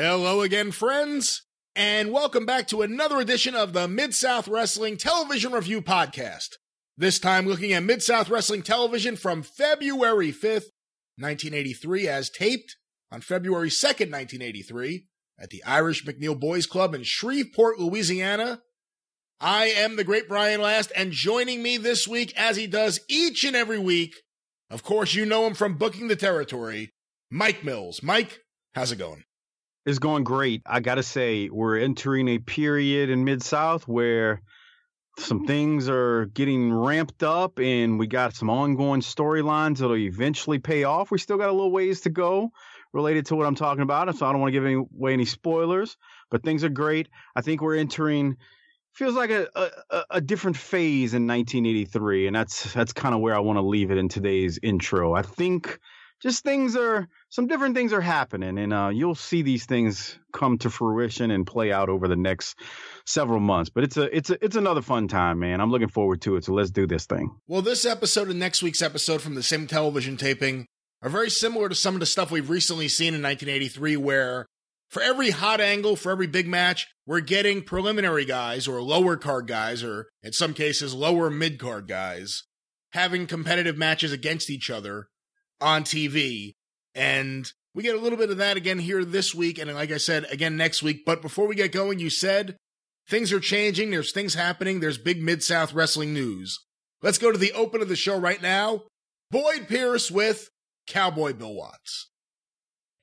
Hello again, friends, and welcome back to another edition of the Mid-South Wrestling Television Review Podcast. This time looking at Mid-South Wrestling Television from February 5th, 1983, as taped on February 2nd, 1983, at the Irish McNeil Boys Club in Shreveport, Louisiana. I am the great Brian Last, and joining me this week, as he does each and every week, of course, you know him from Booking the Territory, Mike Mills. Mike, how's it going? Is going great. I gotta say, we're entering a period in Mid-South where some things are getting ramped up, and we got some ongoing storylines that'll eventually pay off. We still got a little ways to go related to what I'm talking about, so I don't want to give away any spoilers, but things are great. I think we're entering, feels like a different phase in 1983, and that's kind of where I want to leave it in today's intro. I think just some different things are happening, and you'll see these things come to fruition and play out over the next several months. But it's another fun time, man. I'm looking forward to it, so let's do this thing. Well, this episode and next week's episode from the same television taping are very similar to some of the stuff we've recently seen in 1983, where for every hot angle, for every big match, we're getting preliminary guys or lower card guys, or in some cases, lower mid-card guys, having competitive matches against each other on TV, and we get a little bit of that again here this week, and like I said, again next week. But before we get going, you said things are changing, there's things happening, there's big Mid-South Wrestling news. Let's go to the open of the show right now, Boyd Pierce with Cowboy Bill Watts.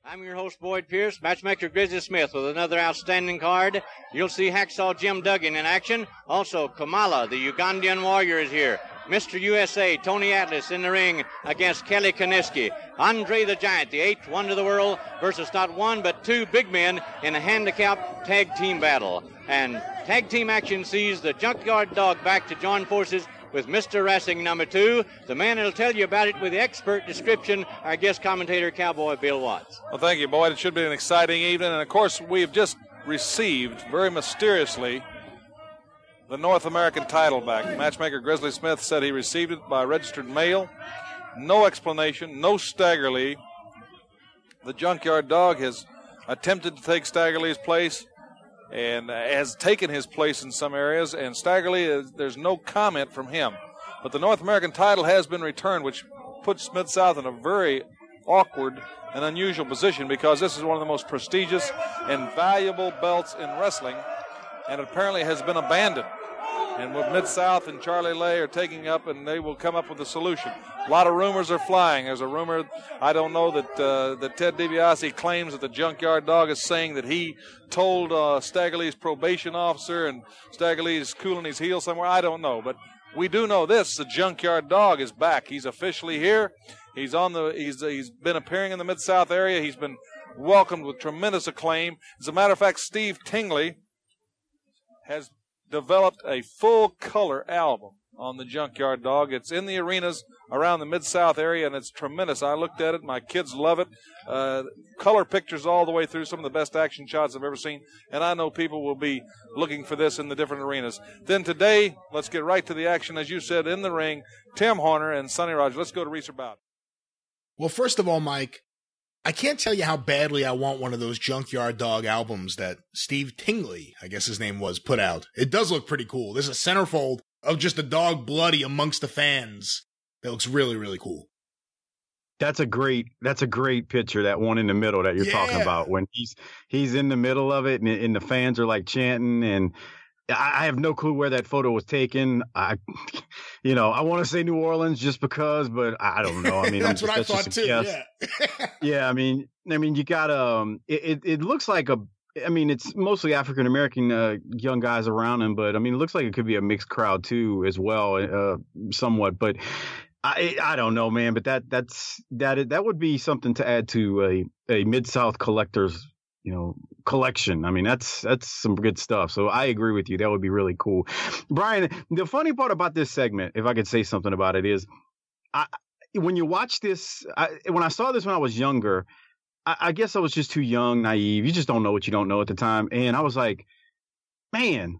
I'm your host, Boyd Pierce, matchmaker Grizzly Smith, with another outstanding card. You'll see Hacksaw Jim Duggan in action. Also, Kamala, the Ugandan warrior, is here. Mr. USA, Tony Atlas, in the ring against Kelly Kaniski. Andre the Giant, the 8th wonder of the world, versus not one but two big men in a handicap tag team battle. And tag team action sees the Junkyard Dog back to join forces with Mr. Wrestling number 2, the man that'll tell you about it with the expert description, our guest commentator, Cowboy Bill Watts. Well, thank you, Boyd. It should be an exciting evening. And, of course, we've just received, very mysteriously, the North American title back. Matchmaker Grizzly Smith said he received it by registered mail. No explanation, no Stagger Lee. The Junkyard Dog has attempted to take Stagger Lee's place and has taken his place in some areas. And Stagger Lee, there's no comment from him. But the North American title has been returned, which puts Mid-South in a very awkward and unusual position, because this is one of the most prestigious and valuable belts in wrestling, and apparently has been abandoned. And with Mid-South and Charlie Lay are taking up, and they will come up with a solution. A lot of rumors are flying. There's a rumor, I don't know, that Ted DiBiase claims that the Junkyard Dog is saying that he told Stagger Lee's probation officer, and Stagger Lee's cooling his heels somewhere. I don't know, but we do know this: the Junkyard Dog is back. He's officially here. He's been appearing in the Mid-South area. He's been welcomed with tremendous acclaim. As a matter of fact, Steve Tingley has developed a full-color album on the Junkyard Dog. It's in the arenas around the Mid-South area, and it's tremendous. I looked at it. My kids love it. Color pictures all the way through, some of the best action shots I've ever seen, and I know people will be looking for this in the different arenas. Then today, let's get right to the action, as you said, in the ring, Tim Horner and Sonny Rogers. Let's go to Reese Bowden. Well, first of all, Mike, I can't tell you how badly I want one of those Junkyard Dog albums that Steve Tingley, I guess his name was, put out. It does look pretty cool. There's a centerfold of just a dog bloody amongst the fans. It looks really, really cool. That's a great picture, that one in the middle that you're talking about, when he's in the middle of it and the fans are like chanting, and I have no clue where that photo was taken. I want to say New Orleans just because, but I don't know. I mean, that's what I thought too. Guess. Yeah. Yeah. I mean, you got, it looks like it's mostly African-American young guys around him, but I mean, it looks like it could be a mixed crowd too, as well, somewhat, but I don't know, man, but that would be something to add to a Mid-South collector's, collection. I mean, that's some good stuff. So I agree with you. That would be really cool. Brian, the funny part about this segment, if I could say something about it, is when you watch this, when I saw this when I was younger, I guess I was just too young, naive. You just don't know what you don't know at the time. And I was like, man,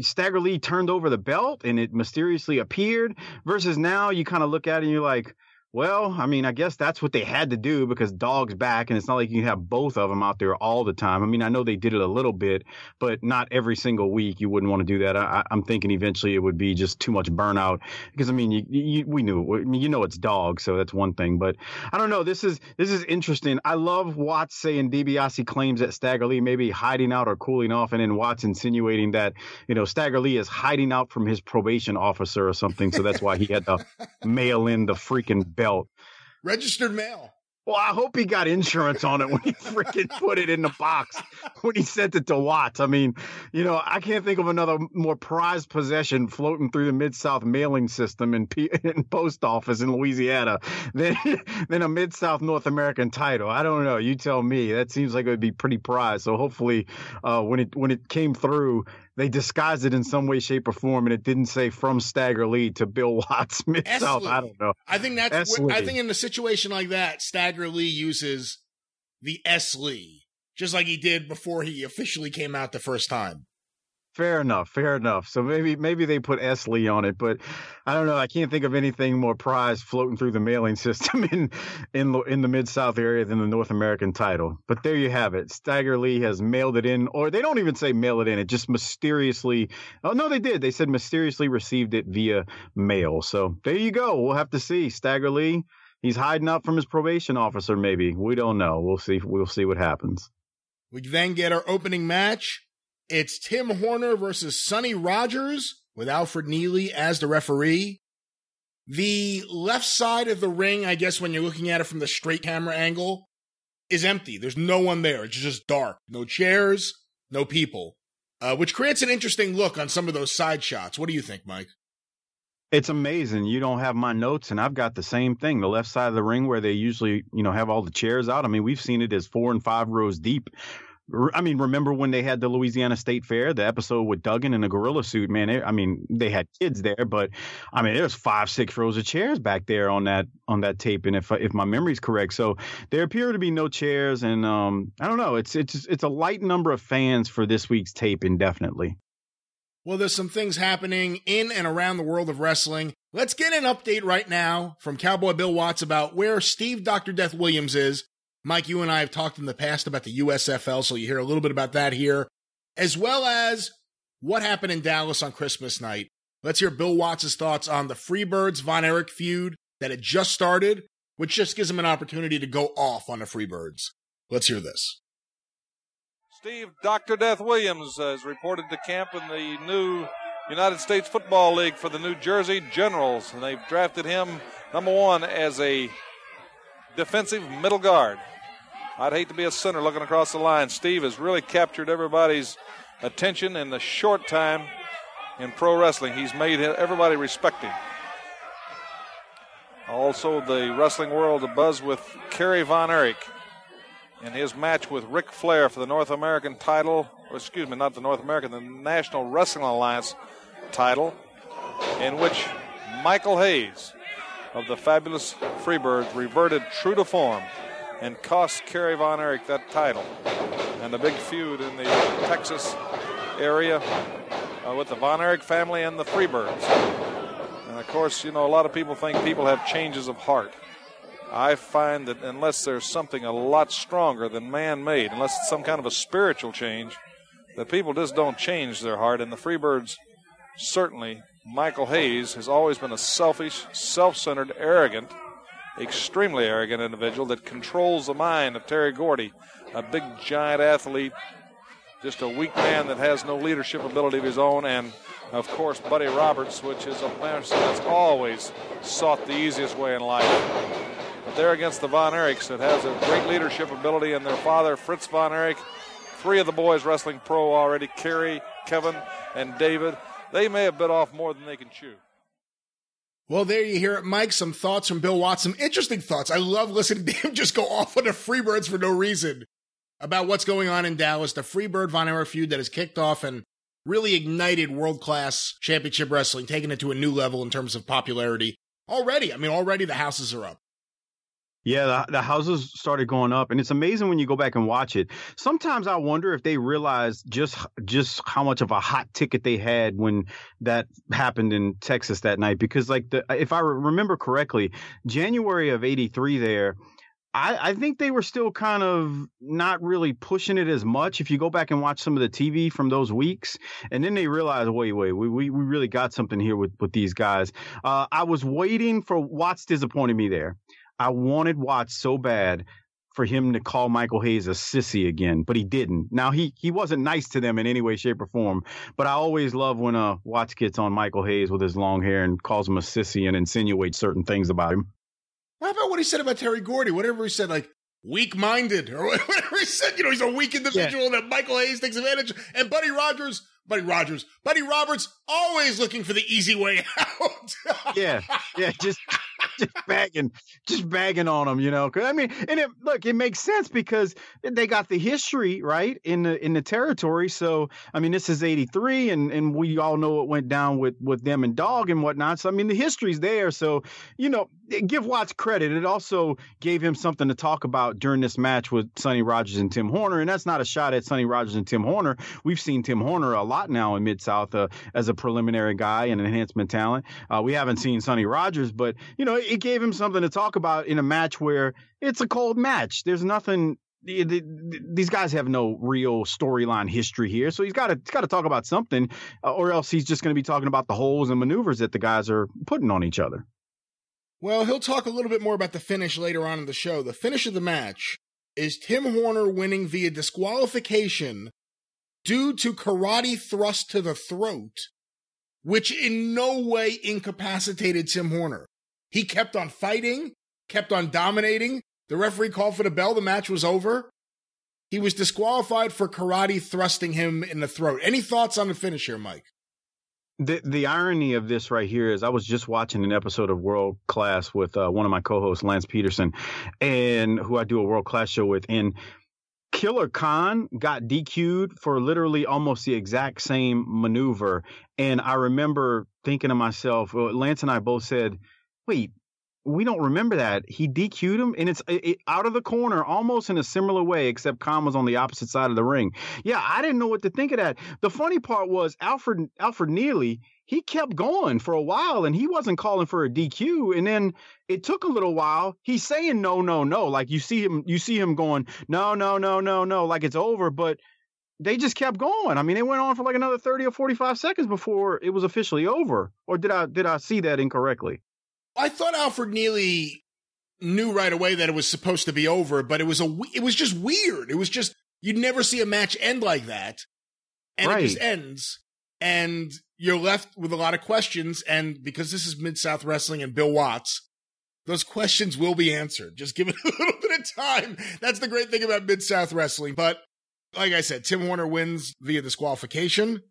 Stagger Lee turned over the belt and it mysteriously appeared, versus now you kind of look at it and you're like, Well, I mean, I guess that's what they had to do because Dog's back, and it's not like you can have both of them out there all the time. I mean, I know they did it a little bit, but not every single week. You wouldn't want to do that. I'm thinking eventually it would be just too much burnout because, I mean, we knew it. I mean, you know it's Dog, so that's one thing. But I don't know. This is interesting. I love Watts saying DiBiase claims that Stagger Lee may be hiding out or cooling off, and then Watts insinuating that, you know, Stagger Lee is hiding out from his probation officer or something, so that's why he had to mail in the freaking belt. Registered mail. Well, I hope he got insurance on it when he freaking put it in the box when he sent it to Watts. I mean, you know, I can't think of another more prized possession floating through the Mid-South mailing system and post office in Louisiana than a Mid-South North American title. I don't know. You tell me. That seems like it would be pretty prized. So hopefully when it came through, they disguised it in some way, shape, or form, and it didn't say from Stagger Lee to Bill Watts Mid-South. I don't know. I think that's I think in a situation like that, Stagger Lee uses the S Lee, just like he did before he officially came out the first time. Fair enough. So maybe they put S Lee on it, but I don't know. I can't think of anything more prized floating through the mailing system in the Mid-South area than the North American title. But there you have it. Stagger Lee has mailed it in, or they don't even say mail it in. It just mysteriously. Oh no, they did. They said mysteriously received it via mail. So there you go. We'll have to see. Stagger Lee, he's hiding out from his probation officer. Maybe we don't know. We'll see. We'll see what happens. We then get our opening match. It's Tim Horner versus Sonny Rogers with Alfred Neely as the referee. The left side of the ring, I guess when you're looking at it from the straight camera angle, is empty. There's no one there. It's just dark. No chairs, no people, which creates an interesting look on some of those side shots. What do you think, Mike? It's amazing. You don't have my notes, and I've got the same thing. The left side of the ring where they usually, you know, have all the chairs out. I mean, we've seen it as 4 and 5 rows deep. I mean, remember when they had the Louisiana State Fair, the episode with Duggan in the gorilla suit, man, they had kids there, but I mean, there's 5, 6 rows of chairs back there on that tape. And if my memory's correct, so there appear to be no chairs. And I don't know. It's a light number of fans for this week's tape indefinitely. Well, there's some things happening in and around the world of wrestling. Let's get an update right now from Cowboy Bill Watts about where Steve Dr. Death Williams is. Mike, you and I have talked in the past about the USFL, so you hear a little bit about that here, as well as what happened in Dallas on Christmas night. Let's hear Bill Watts' thoughts on the Freebirds-Von Erich feud that had just started, which just gives him an opportunity to go off on the Freebirds. Let's hear this. Steve Dr. Death Williams is reported to camp in the new United States Football League for the New Jersey Generals, and they've drafted him, number one, as a defensive middle guard. I'd hate to be a center looking across the line. Steve has really captured everybody's attention in the short time in pro wrestling. He's made everybody respect him. Also, the wrestling world abuzz with Kerry Von Erich in his match with Ric Flair for the North American title, or excuse me, not the North American, the National Wrestling Alliance title, in which Michael Hayes of the fabulous Freebirds reverted true to form and cost Kerry Von Erich that title. And a big feud in the Texas area with the Von Erich family and the Freebirds. And of course, you know, a lot of people think people have changes of heart. I find that unless there's something a lot stronger than man-made, unless it's some kind of a spiritual change, that people just don't change their heart. And the Freebirds certainly. Michael Hayes has always been a selfish, self-centered, arrogant, extremely arrogant individual that controls the mind of Terry Gordy, a big, giant athlete, just a weak man that has no leadership ability of his own, and, of course, Buddy Roberts, which is a person that's always sought the easiest way in life. But they're against the Von Erichs that has a great leadership ability, and their father, Fritz Von Erich, 3 of the boys wrestling pro already, Kerry, Kevin, and David. They may have bit off more than they can chew. Well, there you hear it, Mike. Some thoughts from Bill Watts, some interesting thoughts. I love listening to him just go off on the Freebirds for no reason about what's going on in Dallas, the Freebird Von Erich feud that has kicked off and really ignited world-class championship wrestling, taking it to a new level in terms of popularity. Already, the houses are up. Yeah, the houses started going up, and it's amazing when you go back and watch it. Sometimes I wonder if they realized just how much of a hot ticket they had when that happened in Texas that night, because like if I remember correctly, January of '83 there, I think they were still kind of not really pushing it as much. If you go back and watch some of the TV from those weeks, and then they realized, wait, we really got something here with these guys. I was waiting for Watts disappointed me there. I wanted Watts so bad for him to call Michael Hayes a sissy again, but he didn't. Now, he wasn't nice to them in any way, shape, or form, but I always love when Watts gets on Michael Hayes with his long hair and calls him a sissy and insinuates certain things about him. How about what he said about Terry Gordy? Whatever he said, like, weak-minded, or whatever he said. You know, he's a weak individual that Michael Hayes takes advantage of. And Buddy Roberts, always looking for the easy way out. Just bagging on them, you know. I mean, and it makes sense because they got the history right in the territory. So, I mean, this is '83, and we all know what went down with them and Dog and whatnot. So, I mean, the history's there. So, you know, give Watts credit. It also gave him something to talk about during this match with Sonny Rogers and Tim Horner. And that's not a shot at Sonny Rogers and Tim Horner. We've seen Tim Horner a lot now in Mid-South as a preliminary guy and enhancement talent. We haven't seen Sonny Rogers, but you know, it gave him something to talk about in a match where it's a cold match. There's nothing. These guys have no real storyline history here, so he's got to talk about something, or else he's just going to be talking about the holes and maneuvers that the guys are putting on each other. Well, he'll talk a little bit more about the finish later on in the show. The finish of the match is Tim Horner winning via disqualification due to karate thrust to the throat, which in no way incapacitated Tim Horner. He kept on fighting, kept on dominating. The referee called for the bell. The match was over. He was disqualified for karate thrusting him in the throat. Any thoughts on the finish here, Mike? The irony of this right here is I was just watching an episode of World Class with one of my co-hosts, Lance Peterson, and who I do a World Class show with. And Killer Khan got DQ'd for literally almost the exact same maneuver. And I remember thinking to myself, Lance and I both said, wait, we don't remember that. He DQ'd him, and it's out of the corner, almost in a similar way, except Khan was on the opposite side of the ring. Yeah, I didn't know what to think of that. The funny part was Alfred Neely, he kept going for a while, and he wasn't calling for a DQ. And then it took a little while. He's saying no. Like you see him going, no, like it's over. But they just kept going. I mean, they went on for like another 30 or 45 seconds before it was officially over. Or did I see that incorrectly? I thought Alfred Neely knew right away that it was supposed to be over, but it was just weird. It was just, you'd never see a match end like that. And right. It just ends. And you're left with a lot of questions. And because this is Mid-South Wrestling and Bill Watts, those questions will be answered. Just give it a little bit of time. That's the great thing about Mid-South Wrestling. But like I said, Tim Horner wins via disqualification.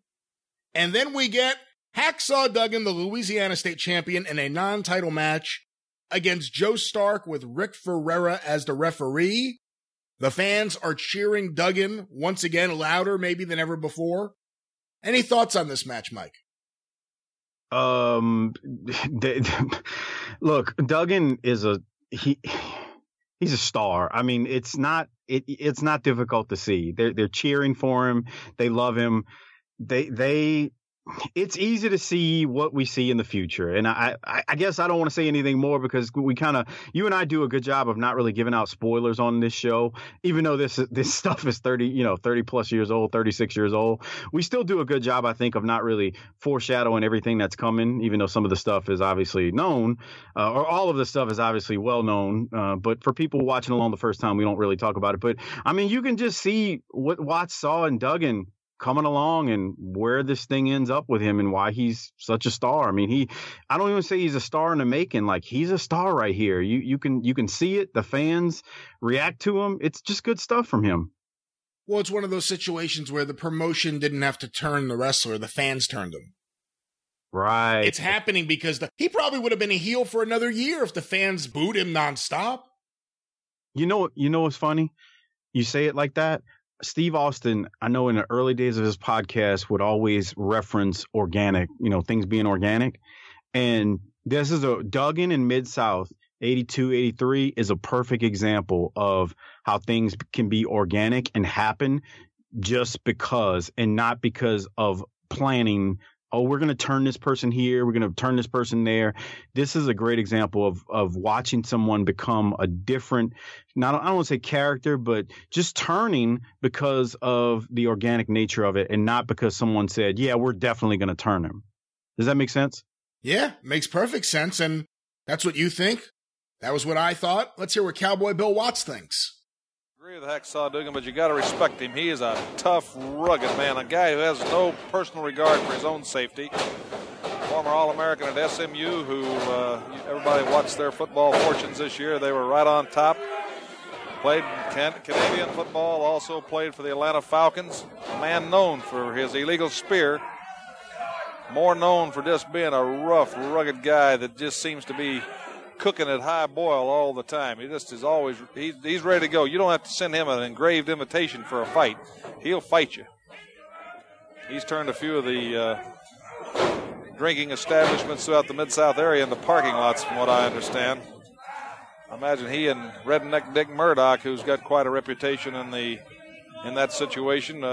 And then we get Hacksaw Duggan, the Louisiana state champion, in a non-title match against Joe Stark with Rick Ferreira as the referee. The fans are cheering Duggan once again, louder maybe than ever before. Any thoughts on this match, Mike? Look, Duggan is he's a star. I mean, it's not difficult to see. They're cheering for him. They love him. It's easy to see what we see in the future. And I guess I don't want to say anything more because we kind of, you and I do a good job of not really giving out spoilers on this show, even though this stuff is 30 plus years old, 36 years old. We still do a good job, I think, of not really foreshadowing everything that's coming, even though some of the stuff is obviously known, or all of the stuff is obviously well known. But for people watching along the first time, we don't really talk about it. But I mean, you can just see what Watts saw in Duggan coming along and where this thing ends up with him and why he's such a star. I mean, I don't even say he's a star in the making. Like, he's a star right here. You can see it. The fans react to him. It's just good stuff from him. Well, it's one of those situations where the promotion didn't have to turn the wrestler. The fans turned him. Right. It's happening because he probably would have been a heel for another year if the fans booed him nonstop. You know what's funny? You say it like that. Steve Austin, I know in the early days of his podcast would always reference organic, you know, things being organic. And this is Duggan in Mid-South 82, 83 is a perfect example of how things can be organic and happen just because, and not because of planning. Oh, we're going to turn this person here. We're going to turn this person there. This is a great example of watching someone become a different, I don't want to say character, but just turning because of the organic nature of it and not because someone said, yeah, we're definitely going to turn him. Does that make sense? Yeah, makes perfect sense. And that's what you think. That was what I thought. Let's hear what Cowboy Bill Watts thinks. I agree with Hacksaw Duggan, but you got to respect him. He is a tough, rugged man, a guy who has no personal regard for his own safety. Former All-American at SMU, who everybody watched their football fortunes this year. They were right on top. Played Canadian football, also played for the Atlanta Falcons. A man known for his illegal spear. More known for just being a rough, rugged guy that just seems to be cooking at high boil all the time. He just is always, he's ready to go. You don't have to send him an engraved invitation for a fight. He'll fight you. He's turned a few of the drinking establishments throughout the Mid-South area into parking lots, from what I understand. I imagine he and Redneck Dick Murdoch, who's got quite a reputation in that situation,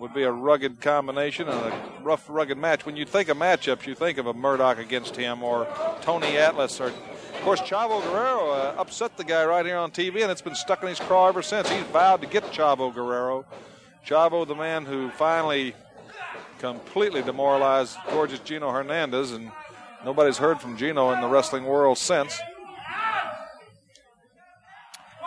would be a rugged combination and a rough, rugged match. When you think of matchups, you think of a Murdoch against him or Tony Atlas. Or, of course, Chavo Guerrero upset the guy right here on TV, and it's been stuck in his craw ever since. He's vowed to get Chavo Guerrero. Chavo, the man who finally completely demoralized gorgeous Gino Hernandez, and nobody's heard from Gino in the wrestling world since.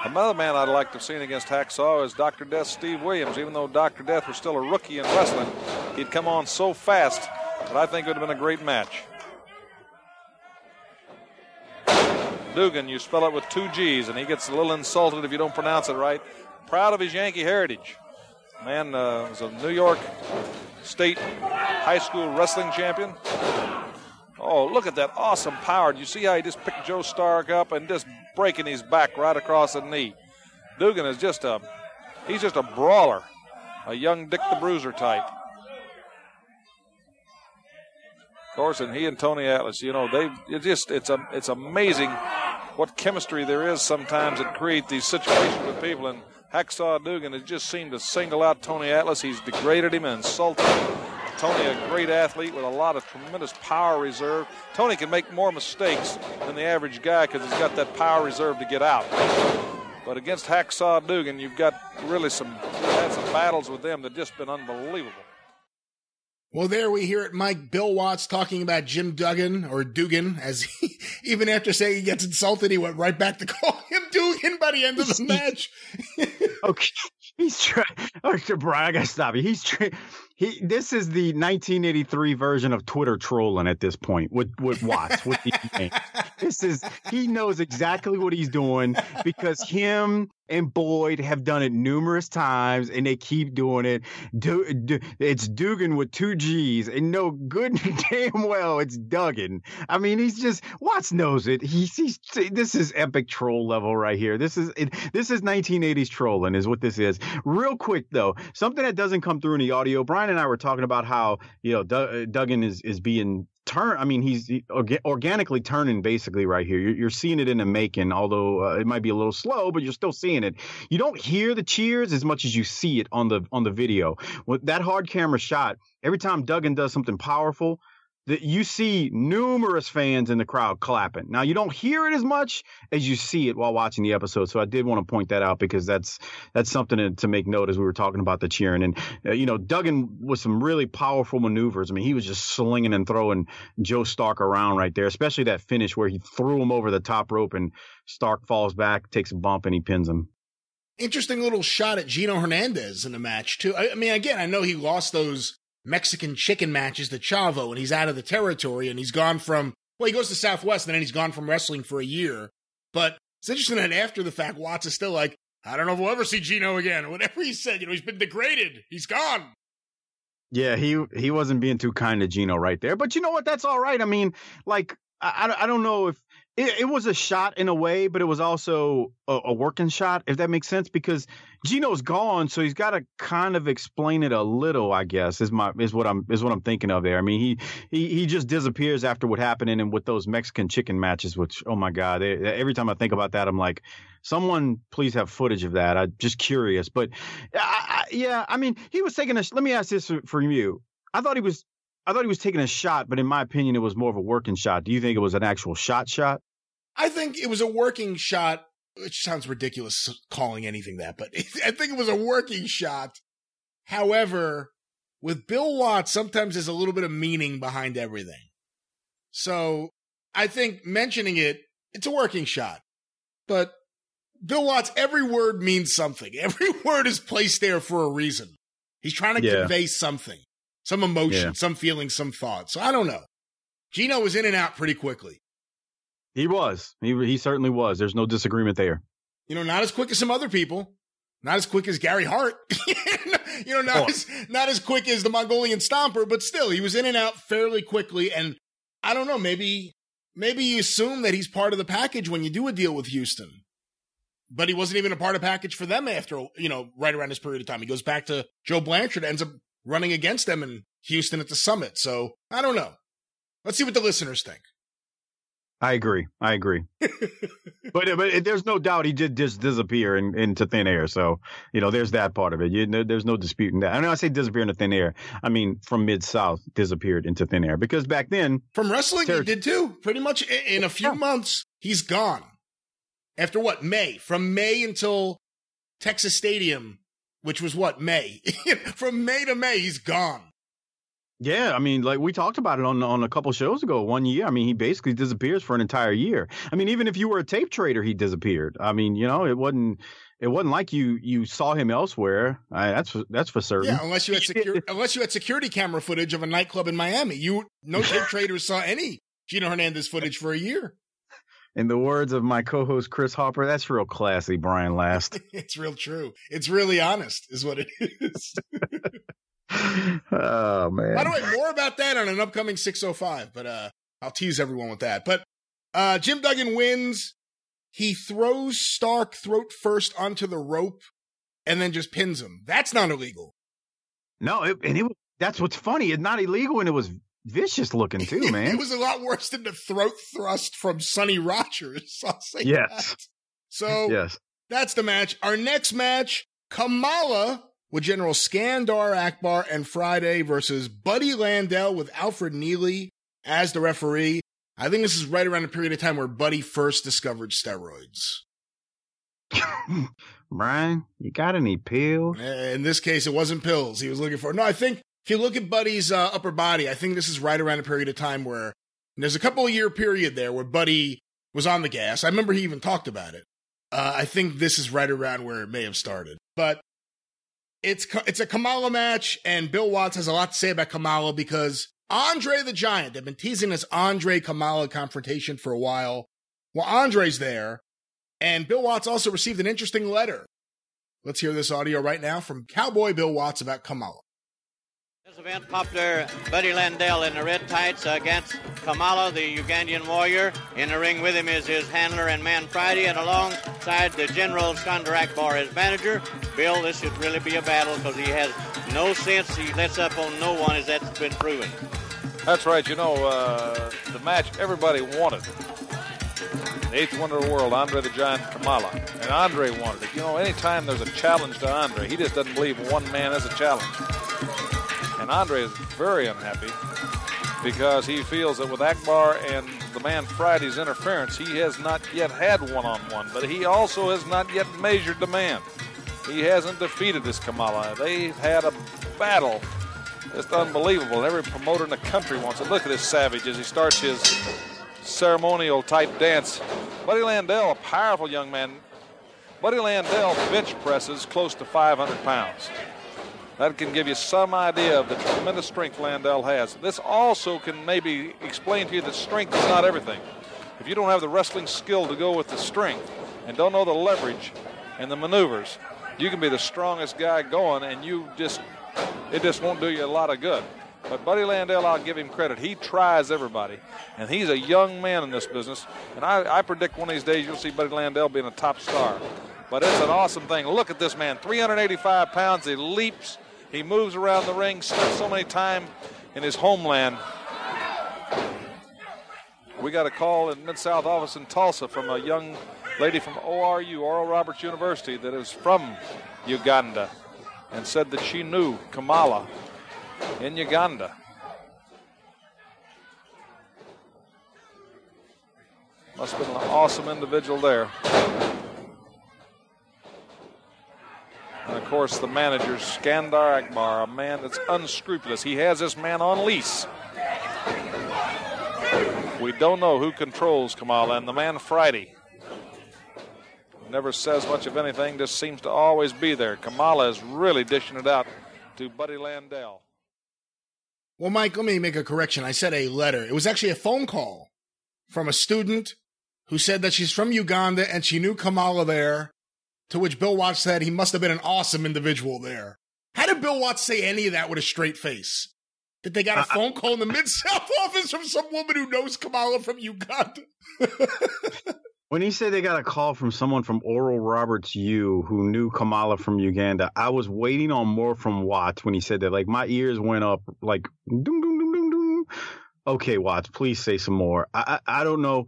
Another man I'd like to have seen against Hacksaw is Dr. Death Steve Williams. Even though Dr. Death was still a rookie in wrestling, he'd come on so fast that I think it would have been a great match. Duggan, you spell it with two G's, and he gets a little insulted if you don't pronounce it right. Proud of his Yankee heritage. Man was a New York State high school wrestling champion. Oh, look at that awesome power. Do you see how he just picked Joe Stark up and just breaking his back right across the knee? Duggan is just he's just a brawler, a young Dick the Bruiser type. Of course, and he and Tony Atlas, you know, it's amazing what chemistry there is sometimes that create these situations with people, and Hacksaw Duggan has just seemed to single out Tony Atlas. He's degraded him and insulted him. Tony, a great athlete with a lot of tremendous power reserve. Tony can make more mistakes than the average guy because he's got that power reserve to get out. But against Hacksaw Duggan, you've got really had some battles with them that have just been unbelievable. Well, there we hear it, Mike Bill Watts talking about Jim Duggan, or Dugan, as he, even after saying he gets insulted, he went right back to calling him Dugan by the end of the match. Okay. He's trying. Okay, Brian, I gotta stop you. This is the 1983 version of Twitter trolling at this point with Watts. With he knows exactly what he's doing because him and Boyd have done it numerous times and they keep doing it. It's Duggan with two G's and no good damn well it's Duggan. I mean, Watts knows it. This is epic troll level right here. This is 1980s trolling is what this is. Real quick though, something that doesn't come through in the audio. Brian and I were talking about how, you know, Duggan is being turned. I mean, he's organically turning basically right here. You're seeing it in the making, although it might be a little slow, but you're still seeing it. You don't hear the cheers as much as you see it on the video. With that hard camera shot, every time Duggan does something powerful, that you see numerous fans in the crowd clapping. Now, you don't hear it as much as you see it while watching the episode. So I did want to point that out because that's something to make note as we were talking about the cheering. And, you know, Duggan with some really powerful maneuvers. I mean, he was just slinging and throwing Joe Stark around right there, especially that finish where he threw him over the top rope and Stark falls back, takes a bump, and he pins him. Interesting little shot at Gino Hernandez in the match, too. I mean, again, I know he lost those Mexican chicken matches to Chavo, and he's out of the territory, and he's gone from, well, he goes to Southwest, and then he's gone from wrestling for a year. But it's interesting that after the fact, Watts is still like, I don't know if we'll ever see Gino again, or whatever he said. You know, he's been degraded. He's gone. Yeah, he wasn't being too kind to Gino right there. But you know what? That's all right. I mean, like, I don't know if It was a shot in a way, but it was also a working shot, if that makes sense, because Gino's gone, so he's got to kind of explain it a little, I guess, is what I'm thinking of there. I mean, he just disappears after what happened and with those Mexican chicken matches, which, oh my God, every time I think about that, I'm like, someone please have footage of that. I'm just curious. But yeah, I mean, he was taking a – let me ask this for you. I thought he was taking a shot, but in my opinion, it was more of a working shot. Do you think it was an actual shot? I think it was a working shot, which sounds ridiculous calling anything that, but I think it was a working shot. However, with Bill Watts, sometimes there's a little bit of meaning behind everything. So I think mentioning it, it's a working shot. But Bill Watts, every word means something. Every word is placed there for a reason. He's trying to convey something. Some emotion, some feeling, some thought. So I don't know. Gino was in and out pretty quickly. He was. He certainly was. There's no disagreement there. You know, not as quick as some other people. Not as quick as Gary Hart. You know, not as quick as the Mongolian Stomper, but still, he was in and out fairly quickly. And I don't know, maybe you assume that he's part of the package when you do a deal with Houston. But he wasn't even a part of package for them after, you know, right around this period of time. He goes back to Joe Blanchard, ends up running against them in Houston at the Summit. So I don't know. Let's see what the listeners think. I agree. but there's no doubt he did just disappear into thin air. So, you know, there's that part of it. There's no disputing that. And I say disappear into thin air. I mean, from Mid-South, disappeared into thin air. Because back then... From wrestling, he did too. Pretty much in a few months, he's gone. After what? May. From May until Texas Stadium... Which was what, May? From May to May, he's gone. Yeah, I mean, like we talked about it on a couple shows ago, 1 year. I mean, he basically disappears for an entire year. I mean, even if you were a tape trader, he disappeared. I mean, you know, it wasn't like you saw him elsewhere. That's for certain. Yeah, unless you had security camera footage of a nightclub in Miami, no tape traders saw any Gino Hernandez footage for a year. In the words of my co-host, Chris Hopper, that's real classy, Brian Last. It's real true. It's really honest is what it is. Oh, man. By the way, more about that on an upcoming 605, but I'll tease everyone with that. But Jim Duggan wins. He throws Stark throat first onto the rope and then just pins him. That's not illegal. No, that's what's funny. It's not illegal, and it was vicious looking too, man. It was a lot worse than the throat thrust from Sonny Rogers. I'll say that. So that's the match. Our next match, Kamala with General Skandar Akbar and Friday versus Buddy Landell with Alfred Neely as the referee. I think this is right around the period of time where Buddy first discovered steroids. Brian, you got any pills? In this case, it wasn't pills he was looking for. No, I think if you look at Buddy's upper body, I think this is right around a period of time where there's a couple of year period there where Buddy was on the gas. I remember he even talked about it. I think this is right around where it may have started. But it's a Kamala match, and Bill Watts has a lot to say about Kamala because Andre the Giant, they've been teasing this Andre-Kamala confrontation for a while. Well, Andre's there, and Bill Watts also received an interesting letter. Let's hear this audio right now from Cowboy Bill Watts about Kamala. This event popular Buddy Landell in the red tights against Kamala, the Ugandan warrior. In the ring with him is his handler and man Friday, and alongside the General Skandar Akbar, his manager. Bill, this should really be a battle because he has no sense. He lets up on no one, as that's been proven. That's right. You know, the match everybody wanted. The eighth wonder of the world, Andre the Giant, Kamala. And Andre wanted it. You know, anytime there's a challenge to Andre, he just doesn't believe one man has a challenge. And Andre is very unhappy because he feels that with Akbar and the man Friday's interference, he has not yet had one-on-one, but he also has not yet measured the man. He hasn't defeated this Kamala. They've had a battle just unbelievable. Every promoter in the country wants to look at this savage as he starts his ceremonial-type dance. Buddy Landell, a powerful young man. Buddy Landell bench presses close to 500 pounds. That can give you some idea of the tremendous strength Landell has. This also can maybe explain to you that strength is not everything. If you don't have the wrestling skill to go with the strength and don't know the leverage and the maneuvers, you can be the strongest guy going and it just won't do you a lot of good. But Buddy Landell, I'll give him credit. He tries everybody, and he's a young man in this business. And I predict one of these days you'll see Buddy Landell being a top star. But it's an awesome thing. Look at this man, 385 pounds. He leaps. He moves around the ring, spent so many time in his homeland. We got a call in Mid-South office in Tulsa from a young lady from ORU, Oral Roberts University, that is from Uganda, and said that she knew Kamala in Uganda. Must have been an awesome individual there. And, of course, the manager, Skandar Akbar, a man that's unscrupulous. He has this man on lease. We don't know who controls Kamala, and the man Friday never says much of anything, just seems to always be there. Kamala is really dishing it out to Buddy Landell. Well, Mike, let me make a correction. I said a letter. It was actually a phone call from a student who said that she's from Uganda and she knew Kamala there. To which Bill Watts said he must have been an awesome individual there. How did Bill Watts say any of that with a straight face? That they got a phone call in the Mid-South office from some woman who knows Kamala from Uganda? When he said they got a call from someone from Oral Roberts U who knew Kamala from Uganda, I was waiting on more from Watts when he said that. Like, my ears went up like, doom, doom, doom, doom, doom. Okay, Watts, please say some more. I don't know.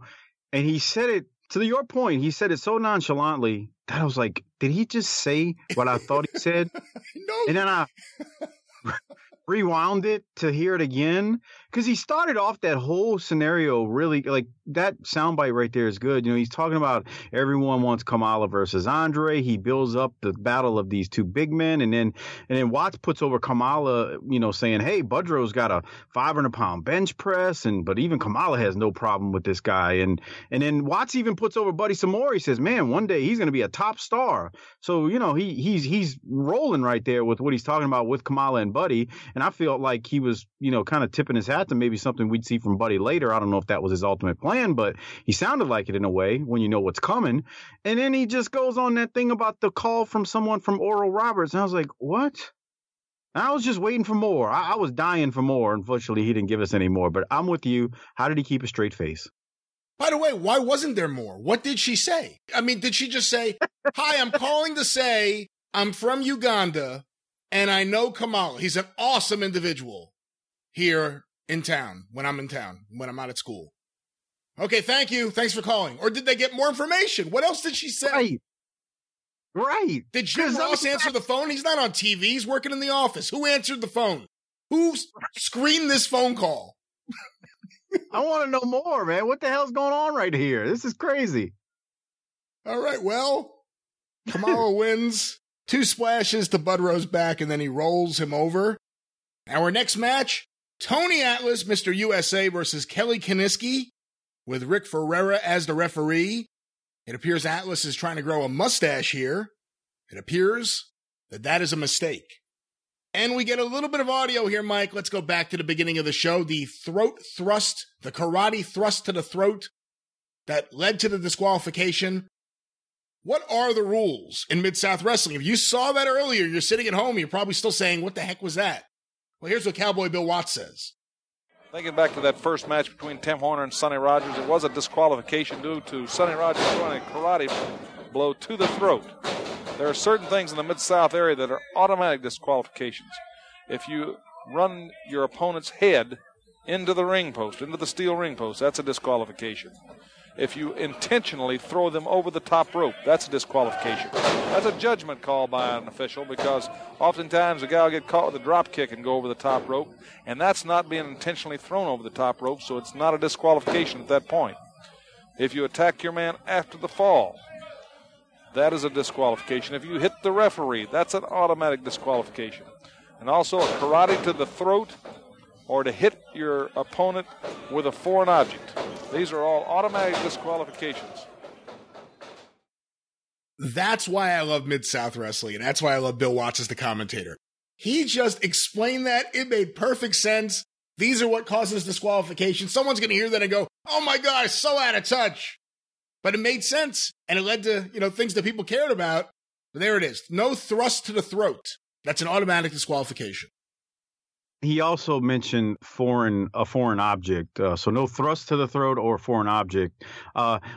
And he said it, to your point, he said it so nonchalantly that I was like, did he just say what I thought he said? No. And then I rewound it to hear it again, because he started off that whole scenario really, like, that soundbite right there is good. You know, he's talking about everyone wants Kamala versus Andre. He builds up the battle of these two big men, and then Watts puts over Kamala, you know, saying, hey, Budrow's got a 500-pound bench press, but even Kamala has no problem with this guy, and then Watts even puts over Buddy some more. He says, man, one day he's going to be a top star. So, you know, he's rolling right there with what he's talking about with Kamala and Buddy. And I feel like he was, you know, kind of tipping his hat to maybe something we'd see from Buddy later. I don't know if that was his ultimate plan, but he sounded like it in a way when you know what's coming. And then he just goes on that thing about the call from someone from Oral Roberts. And I was like, what? I was just waiting for more. I was dying for more. Unfortunately, he didn't give us any more. But I'm with you. How did he keep a straight face? By the way, why wasn't there more? What did she say? I mean, did she just say, hi, I'm calling to say I'm from Uganda. And I know Kamala. He's an awesome individual here in town, when I'm out at school. Okay, thank you. Thanks for calling. Or did they get more information? What else did she say? Right. Did Jim Ross answer the phone? He's not on TV. He's working in the office. Who answered the phone? Who screened this phone call? I want to know more, man. What the hell's going on right here? This is crazy. All right, well, Kamala wins. 2 splashes to Budrow's back, and then he rolls him over. Our next match, Tony Atlas, Mr. USA, versus Kelly Kaniski, with Rick Ferreira as the referee. It appears Atlas is trying to grow a mustache here. It appears that is a mistake. And we get a little bit of audio here, Mike. Let's go back to the beginning of the show. The throat thrust, the karate thrust to the throat that led to the disqualification. What are the rules in Mid-South Wrestling? If you saw that earlier, you're sitting at home, you're probably still saying, what the heck was that? Well, here's what Cowboy Bill Watts says. Thinking back to that first match between Tim Horner and Sonny Rogers, it was a disqualification due to Sonny Rogers throwing a karate blow to the throat. There are certain things in the Mid-South area that are automatic disqualifications. If you run your opponent's head into the ring post, into the steel ring post, that's a disqualification. If you intentionally throw them over the top rope, that's a disqualification. That's a judgment call by an official, because oftentimes a guy will get caught with a drop kick and go over the top rope, and that's not being intentionally thrown over the top rope, so it's not a disqualification at that point. If you attack your man after the fall, that is a disqualification. If you hit the referee, that's an automatic disqualification. And also a karate to the throat or to hit your opponent with a foreign object. These are all automatic disqualifications. That's why I love Mid-South Wrestling, and that's why I love Bill Watts as the commentator. He just explained that. It made perfect sense. These are what causes disqualification. Someone's going to hear that and go, oh my God, so out of touch. But it made sense, and it led to, you know, things that people cared about. But there it is. No thrust to the throat. That's an automatic disqualification. He also mentioned a foreign object. So no thrust to the throat or foreign object.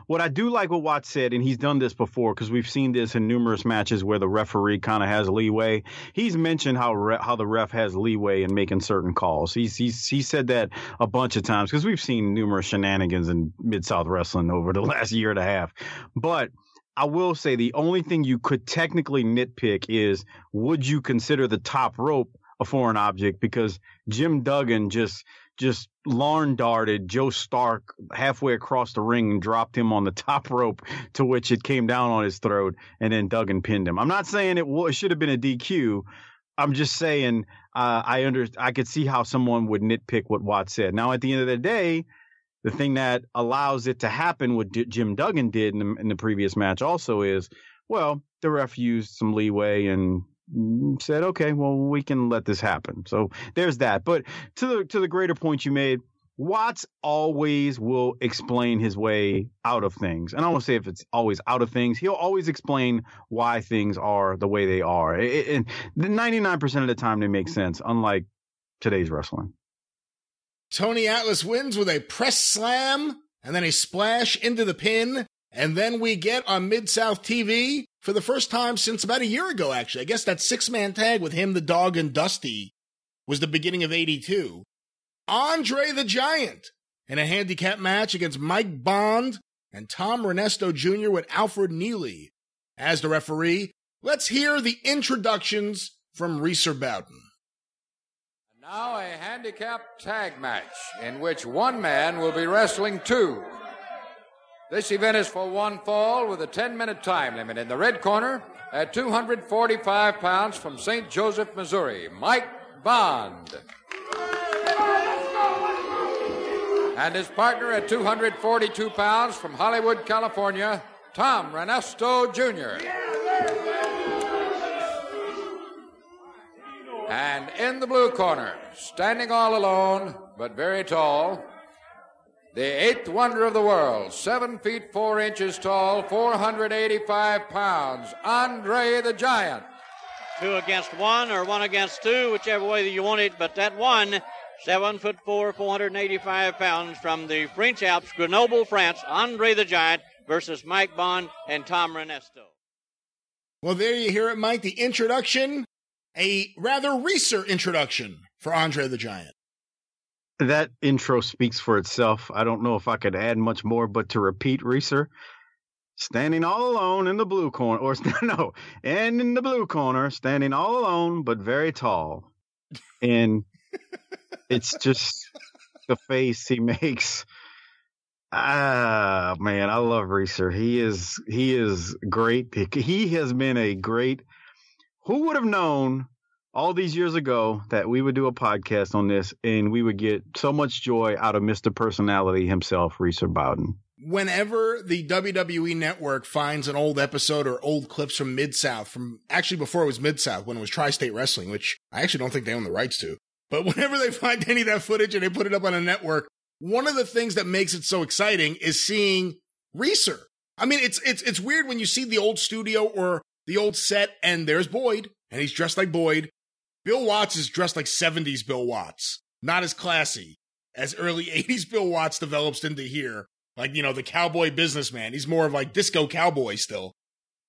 What I do like what Watts said, and he's done this before because we've seen this in numerous matches where the referee kind of has leeway. He's mentioned how the ref has leeway in making certain calls. He said that a bunch of times because we've seen numerous shenanigans in Mid-South Wrestling over the last year and a half. But I will say the only thing you could technically nitpick is, would you consider the top rope a foreign object? Because Jim Duggan just lawn darted Joe Stark halfway across the ring and dropped him on the top rope, to which it came down on his throat, and then Duggan pinned him. I'm not saying it should have been a DQ. I'm just saying I could see how someone would nitpick what Watts said. Now, at the end of the day, the thing that allows it to happen, what Jim Duggan did in the previous match also is, well, the ref used some leeway and said, okay, well, we can let this happen. So there's that. But to the greater point you made, Watts always will explain his way out of things. And I won't say if it's always out of things. He'll always explain why things are the way they are. And 99% of the time they make sense, unlike today's wrestling. Tony Atlas wins with a press slam and then a splash into the pin. And then we get on Mid-South TV, for the first time since about a year ago, actually. I guess that six-man tag with him, the Dog, and Dusty was the beginning of 82. Andre the Giant in a handicap match against Mike Bond and Tom Renesto Jr. with Alfred Neely as the referee. Let's hear the introductions from Reese Bowden. Now a handicap tag match in which one man will be wrestling two. This event is for one fall with a 10-minute time limit. In the red corner, at 245 pounds from St. Joseph, Missouri, Mike Bond. And his partner at 242 pounds from Hollywood, California, Tom Renesto Jr. And in the blue corner, standing all alone, but very tall, the eighth wonder of the world, 7 feet 4 inches tall, 485 pounds, Andre the Giant. 2 against 1 or 1 against 2, whichever way that you want it, but that one, 7'4", 485 pounds from the French Alps, Grenoble, France, Andre the Giant versus Mike Bond and Tom Renesto. Well, there you hear it, Mike, the introduction, a rather recent introduction for Andre the Giant. That intro speaks for itself. I don't know if I could add much more, but to repeat, Reeser, standing all alone in the blue corner, standing all alone, but very tall. And it's just the face he makes. Ah, man, I love Reeser. He is great. He has been a great, who would have known all these years ago that we would do a podcast on this and we would get so much joy out of Mr. Personality himself, Reese Bowden. Whenever the WWE Network finds an old episode or old clips from Mid-South, from actually before it was Mid-South, when it was Tri-State Wrestling, which I actually don't think they own the rights to, but whenever they find any of that footage and they put it up on a network, one of the things that makes it so exciting is seeing Reese. I mean, it's weird when you see the old studio or the old set and there's Boyd and he's dressed like Boyd. Bill Watts is dressed like 70s Bill Watts, not as classy as early 80s Bill Watts develops into here. Like, you know, the cowboy businessman. He's more of like disco cowboy still.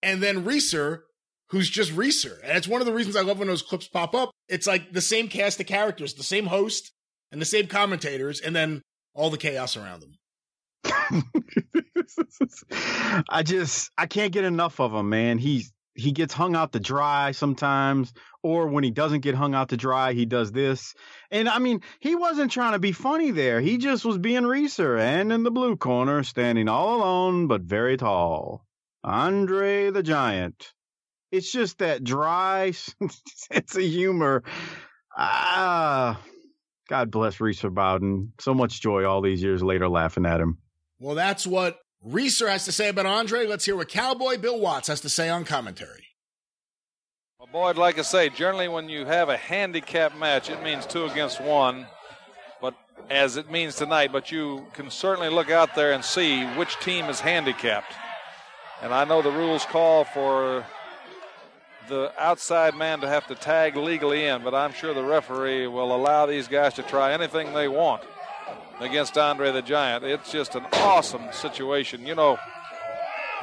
And then Reeser, who's just Reeser. And it's one of the reasons I love when those clips pop up. It's like the same cast of characters, the same host and the same commentators, and then all the chaos around them. I can't get enough of him, man. He gets hung out to dry sometimes, or when he doesn't get hung out to dry, he does this. And, I mean, he wasn't trying to be funny there. He just was being Reeser, and in the blue corner, standing all alone but very tall, Andre the Giant. It's just that dry sense of humor. God bless Reeser Bowden. So much joy all these years later laughing at him. Well, that's what Reeser has to say about Andre. Let's hear what Cowboy Bill Watts has to say on commentary. Well, Boyd, like I say, generally when you have a handicap match, it means 2 against 1, but as it means tonight, but you can certainly look out there and see which team is handicapped. And I know the rules call for the outside man to have to tag legally in, but I'm sure the referee will allow these guys to try anything they want against Andre the Giant. It's just an awesome situation. You know,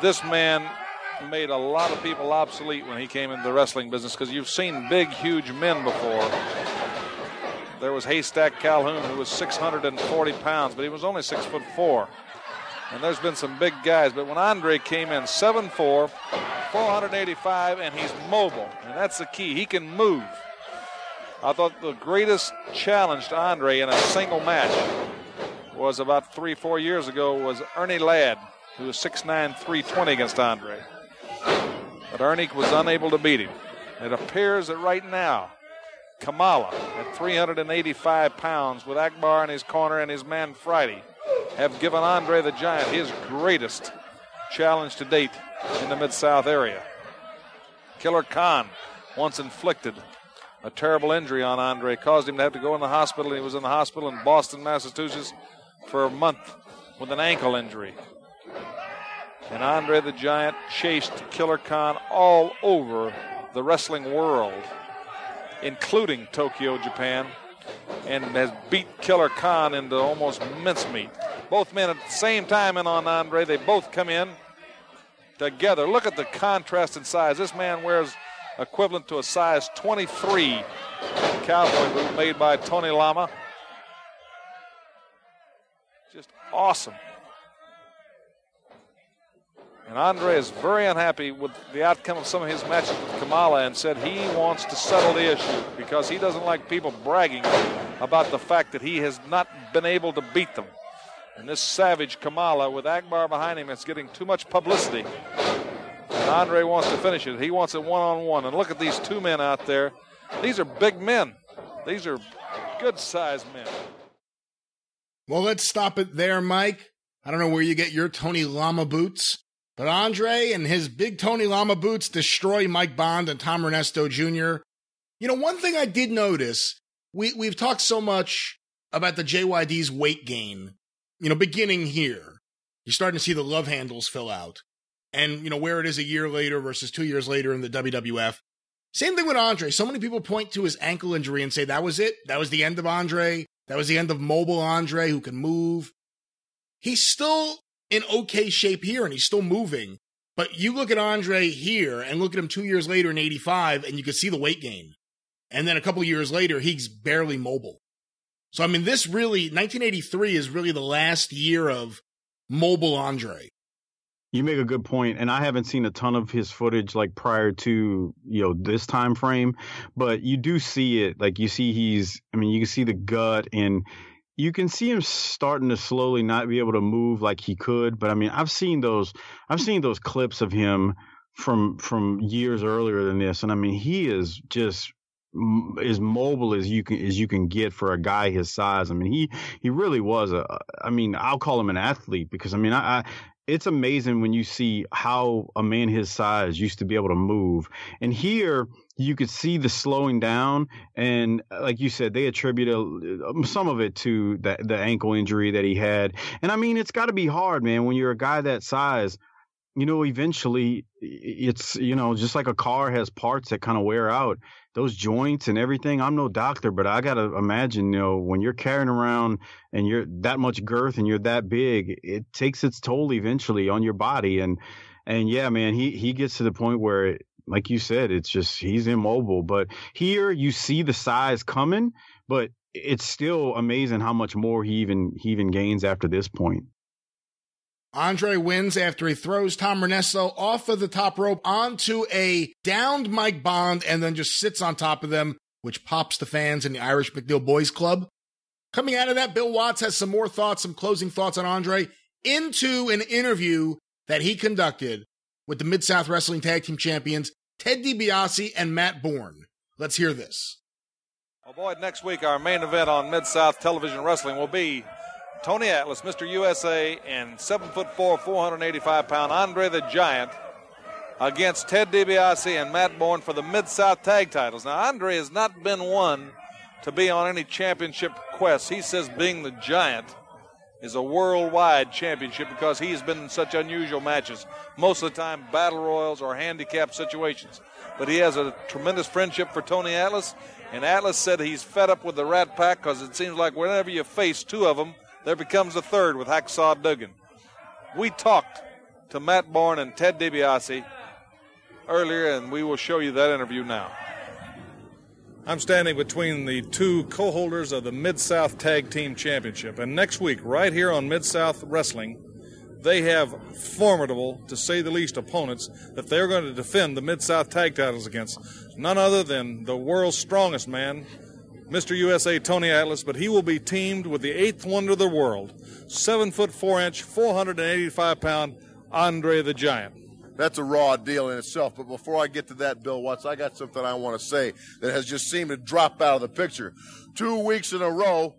this man made a lot of people obsolete when he came into the wrestling business, because you've seen big, huge men before. There was Haystack Calhoun, who was 640 pounds, but he was only 6'4". And there's been some big guys, but when Andre came in, 7'4", 485, and he's mobile, and that's the key. He can move. I thought the greatest challenge to Andre in a single match was about 3-4 years ago, was Ernie Ladd, who was 6'9", 320 against Andre. But Ernie was unable to beat him. It appears that right now, Kamala, at 385 pounds, with Akbar in his corner and his man Friday, have given Andre the Giant his greatest challenge to date in the Mid-South area. Killer Khan once inflicted a terrible injury on Andre, caused him to have to go in the hospital. He was in the hospital in Boston, Massachusetts for a month with an ankle injury. And Andre the Giant chased Killer Khan all over the wrestling world, including Tokyo, Japan, and has beat Killer Khan into almost mincemeat. Both men at the same time in on Andre. They both come in together. Look at the contrast in size. This man wears equivalent to a size 23 cowboy boot made by Tony Lama. Just awesome. And Andre is very unhappy with the outcome of some of his matches with Kamala, and said he wants to settle the issue because he doesn't like people bragging about the fact that he has not been able to beat them. And this savage Kamala with Akbar behind him is getting too much publicity. And Andre wants to finish it. He wants it one-on-one. And look at these two men out there. These are big men. These are good-sized men. Well, let's stop it there, Mike. I don't know where you get your Tony Lama boots, but Andre and his big Tony Lama boots destroy Mike Bond and Tom Renesto Jr. You know, one thing I did notice, we've talked so much about the JYD's weight gain. You know, beginning here, you're starting to see the love handles fill out. And, you know, where it is a year later versus 2 years later in the WWF. Same thing with Andre. So many people point to his ankle injury and say that was it. That was the end of Andre. That was the end of mobile Andre who can move. He's still in okay shape here, and he's still moving. But you look at Andre here and look at him 2 years later in 85, and you can see the weight gain. And then a couple of years later, he's barely mobile. So, I mean, this really, 1983 is really the last year of mobile Andre. You make a good point, and I haven't seen a ton of his footage like prior to, you know, this time frame, but you do see it. Like, you see he's, I mean, you can see the gut, and you can see him starting to slowly not be able to move like he could. But I mean, I've seen those clips of him from years earlier than this. And I mean, he is just as mobile as you can get for a guy his size. I mean, he really was I'll call him an athlete, because I mean, it's amazing when you see how a man his size used to be able to move. And here, you could see the slowing down, and like you said, they attribute some of it to the ankle injury that he had. And I mean, it's got to be hard, man, when you're a guy that size. You know, eventually, it's, you know, just like a car has parts that kind of wear out, those joints and everything. I'm no doctor, but I got to imagine, you know, when you're carrying around and you're that much girth and you're that big, it takes its toll eventually on your body. And yeah, man, he gets to the point where it, like you said, it's just, he's immobile. But here you see the size coming, but it's still amazing how much more he even gains after this point. Andre wins after he throws Tom Renesto off of the top rope onto a downed Mike Bond, and then just sits on top of them, which pops the fans in the Irish McNeil Boys Club. Coming out of that, Bill Watts has some more thoughts, some closing thoughts on Andre, into an interview that he conducted with the Mid-South Wrestling Tag Team Champions, Ted DiBiase and Matt Bourne. Let's hear this. Oh, boy, next week our main event on Mid-South Television Wrestling will be Tony Atlas, Mr. USA, and 7'4", 485-pound Andre the Giant against Ted DiBiase and Matt Bourne for the Mid-South Tag Titles. Now, Andre has not been one to be on any championship quest. He says being the Giant is a worldwide championship because he has been in such unusual matches, most of the time battle royals or handicap situations. But he has a tremendous friendship for Tony Atlas, and Atlas said he's fed up with the Rat Pack because it seems like whenever you face two of them, there becomes a third with Hacksaw Duggan. We talked to Matt Bourne and Ted DiBiase earlier, and we will show you that interview now. I'm standing between the two co-holders of the Mid-South Tag Team Championship. And next week, right here on Mid-South Wrestling, they have formidable, to say the least, opponents that they're going to defend the Mid-South Tag titles against. None other than the world's strongest man, Mr. USA Tony Atlas, but he will be teamed with the eighth wonder of the world, 7'4", 485-pound Andre the Giant. That's a raw deal in itself. But before I get to that, Bill Watts, I got something I want to say that has just seemed to drop out of the picture. 2 weeks in a row,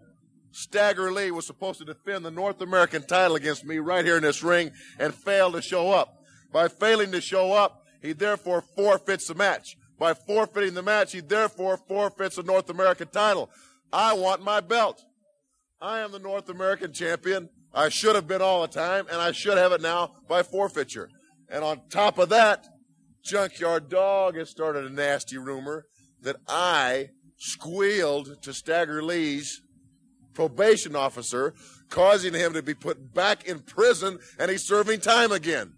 Stagger Lee was supposed to defend the North American title against me right here in this ring and failed to show up. By failing to show up, he therefore forfeits the match. By forfeiting the match, he therefore forfeits the North American title. I want my belt. I am the North American champion. I should have been all the time, and I should have it now by forfeiture. And on top of that, Junkyard Dog has started a nasty rumor that I squealed to Stagger Lee's probation officer, causing him to be put back in prison, and he's serving time again.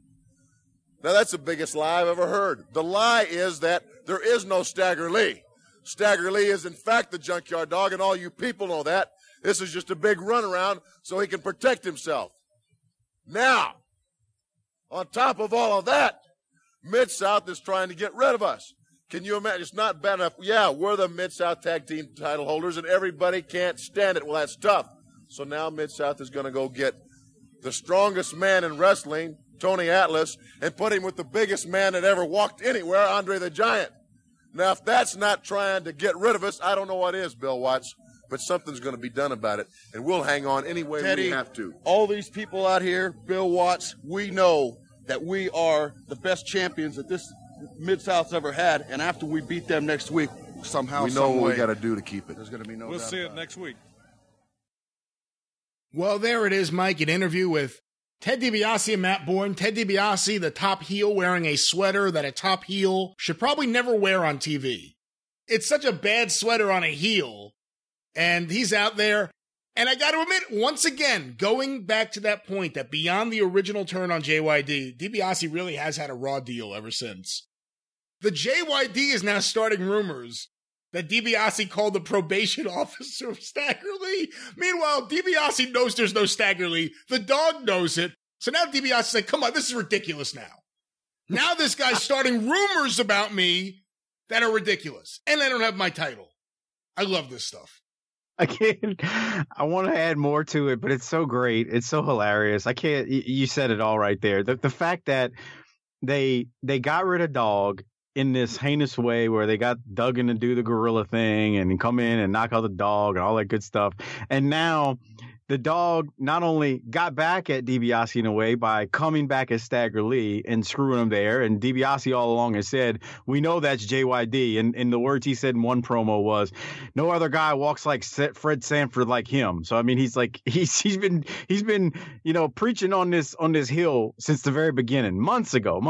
Now, that's the biggest lie I've ever heard. The lie is that there is no Stagger Lee. Stagger Lee is, in fact, the Junkyard Dog, and all you people know that. This is just a big runaround so he can protect himself. Now, on top of all of that, Mid-South is trying to get rid of us. Can you imagine? It's not bad enough. Yeah, we're the Mid-South Tag Team title holders, and everybody can't stand it. Well, that's tough. So now Mid-South is going to go get the strongest man in wrestling, Tony Atlas, and put him with the biggest man that ever walked anywhere, Andre the Giant. Now, if that's not trying to get rid of us, I don't know what is, Bill Watts, but something's going to be done about it, and we'll hang on any way Teddy, we have to. All these people out here, Bill Watts, we know that we are the best champions that this Mid-South's ever had, and after we beat them next week, somehow, we know what we got to do to keep it. There's going to be no doubt. We'll see it next week. Well, there it is, Mike, an interview with Ted DiBiase and Matt Bourne. Ted DiBiase, the top heel, wearing a sweater that a top heel should probably never wear on TV. It's such a bad sweater on a heel, and he's out there. And I got to admit, once again, going back to that point that beyond the original turn on JYD, DiBiase really has had a raw deal ever since. The JYD is now starting rumors that DiBiase called the probation officer of Stagger Lee. Meanwhile, DiBiase knows there's no Stagger Lee. The dog knows it. So now DiBiase's like, come on, this is ridiculous now. Now this guy's starting rumors about me that are ridiculous. And I don't have my title. I love this stuff. I want to add more to it, but it's so great. It's so hilarious. I can't. You said it all right there. The fact that they got rid of Dog in this heinous way where they got Duggan to do the gorilla thing and come in and knock out the dog and all that good stuff. And now the dog not only got back at DiBiase in a way by coming back at Stagger Lee and screwing him there. And DiBiase all along has said, we know that's JYD. And the words he said in one promo was, no other guy walks like Fred Sanford like him. So, I mean, he's like, he's been, you know, preaching on this hill since the very beginning, months ago.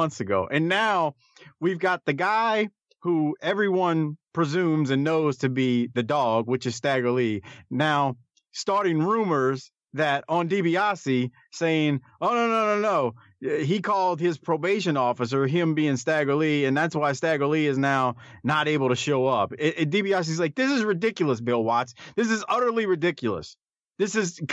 And now we've got the guy who everyone presumes and knows to be the dog, which is Stagger Lee. Now, starting rumors that on DiBiase saying, oh, no. He called his probation officer, him being Stagger Lee, and that's why Stagger Lee is now not able to show up. DiBiase's like, this is ridiculous, Bill Watts. This is utterly ridiculous.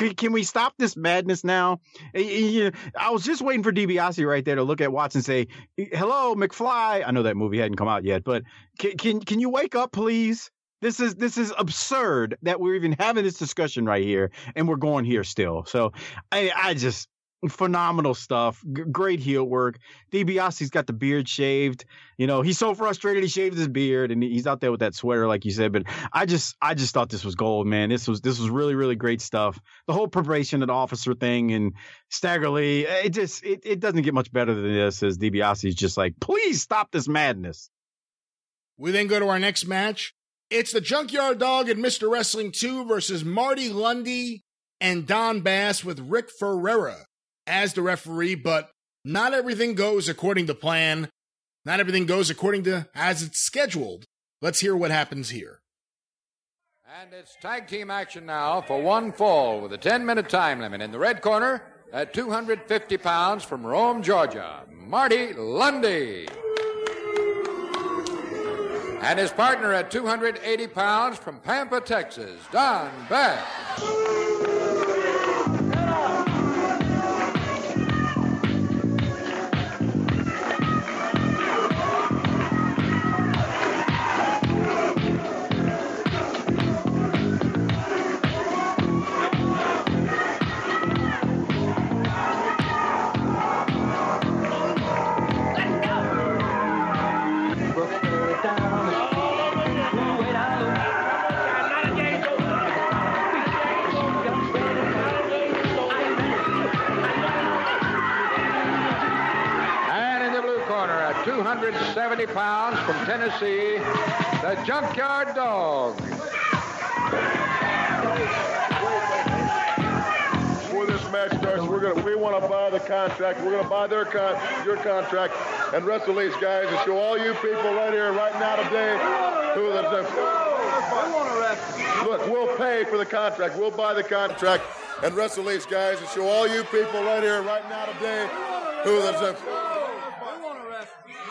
Can we stop this madness now? I was just waiting for DiBiase right there to look at Watts and say, hello, McFly. I know that movie hadn't come out yet, but can you wake up, please? This is absurd that we're even having this discussion right here, and we're going here still. So I just phenomenal stuff. Great heel work. DiBiase's got the beard shaved. You know, he's so frustrated he shaved his beard, and he's out there with that sweater, like you said. But I just thought this was gold, man. This was really, really great stuff. The whole probation and officer thing and Stagger Lee, it doesn't get much better than this, as DiBiase's just like, please stop this madness. We then go to our next match. It's the Junkyard Dog and Mr. Wrestling 2 versus Marty Lundy and Don Bass with Rick Ferreira as the referee, but not everything goes according to plan. Not everything goes according to as it's scheduled. Let's hear what happens here. And it's tag team action now for one fall with a 10-minute time limit. In the red corner, at 250 pounds from Rome, Georgia, Marty Lundy. And his partner at 280 pounds from Pampa, Texas, Don Bass. Pounds from Tennessee, the Junkyard Dog. Before this match starts, we want to buy the contract. We're gonna buy your contract, and wrestle these guys and show all you people right here, right now, today, who the. Look, we'll pay for the contract. We'll buy the contract and wrestle these guys and show all you people right here, right now, today, who the.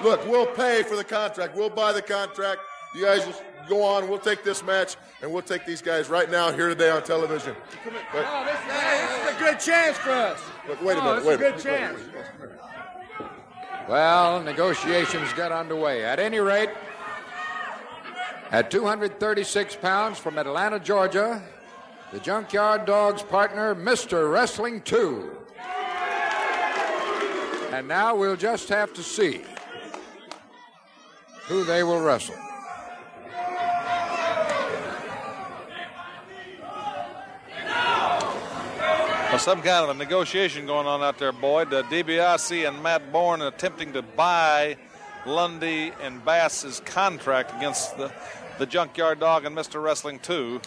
Look, we'll pay for the contract. We'll buy the contract. You guys just go on. We'll take this match, and we'll take these guys right now here today on television. But, oh, this is a good chance for us. Look, wait a minute. Well, negotiations got underway. At any rate, at 236 pounds from Atlanta, Georgia, the Junkyard Dog's partner, Mr. Wrestling 2. And now we'll just have to see who they will wrestle. Well, some kind of a negotiation going on out there, Boyd. DiBiase and Matt Bourne attempting to buy Lundy and Bass's contract against the Junkyard Dog and Mr. Wrestling 2.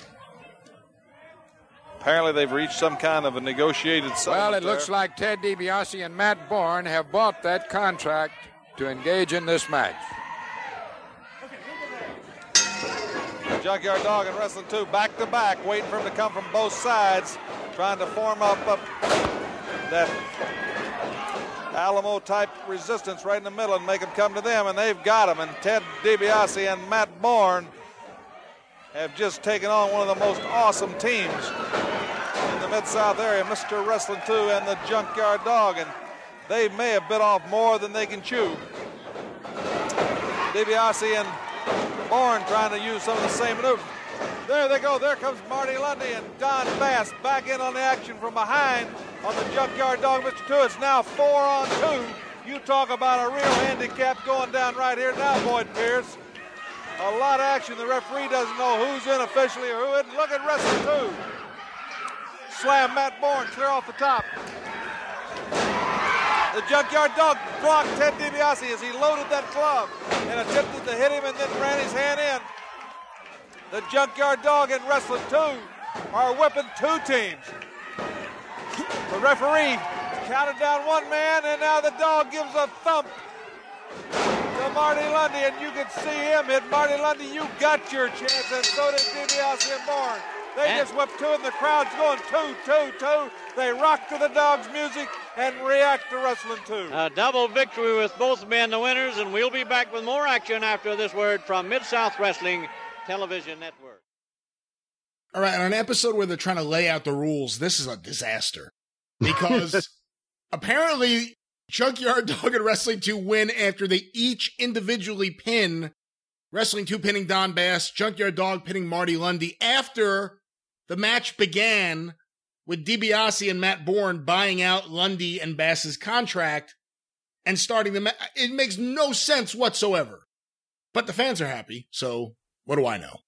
Apparently they've reached some kind of a negotiated settlement. Well, it looks like Ted DiBiase and Matt Bourne have bought that contract to engage in this match. Junkyard Dog and Wrestling 2 back-to-back, waiting for him to come from both sides, trying to form up that Alamo-type resistance right in the middle and make him come to them, and they've got him. And Ted DiBiase and Matt Bourne have just taken on one of the most awesome teams in the Mid-South area, Mr. Wrestling 2 and the Junkyard Dog, and they may have bit off more than they can chew. DiBiase and Bourne trying to use some of the same maneuvers. There they go. There comes Marty Lundy and Don Bass back in on the action from behind on the Junkyard Dog, Mr. 2. It's now 4-on-2. You talk about a real handicap going down right here now, Boyd Pierce. A lot of action. The referee doesn't know who's in officially or who isn't. Look at Wrestling 2. Slam Matt Bourne clear off the top. The Junkyard Dog blocked Ted DiBiase as he loaded that glove and attempted to hit him and then ran his hand in. The Junkyard Dog and Wrestling 2 are whipping two teams. The referee counted down one man, and now the dog gives a thump to Marty Lundy, and you can see him hit Marty Lundy. You got your chance, and so did DiBiase and Bourne. They just whipped two, and the crowd's going two, two, two. They rock to the dog's music and react to Wrestling 2. A double victory with both men, the winners, and we'll be back with more action after this word from Mid-South Wrestling Television Network. All right, on an episode where they're trying to lay out the rules, this is a disaster. Because apparently Junkyard Dog and Wrestling 2 win after they each individually pin Wrestling 2 pinning Don Bass, Junkyard Dog pinning Marty Lundy after the match began with DiBiase and Matt Bourne buying out Lundy and Bass's contract and starting the match. It makes no sense whatsoever. But the fans are happy, so what do I know?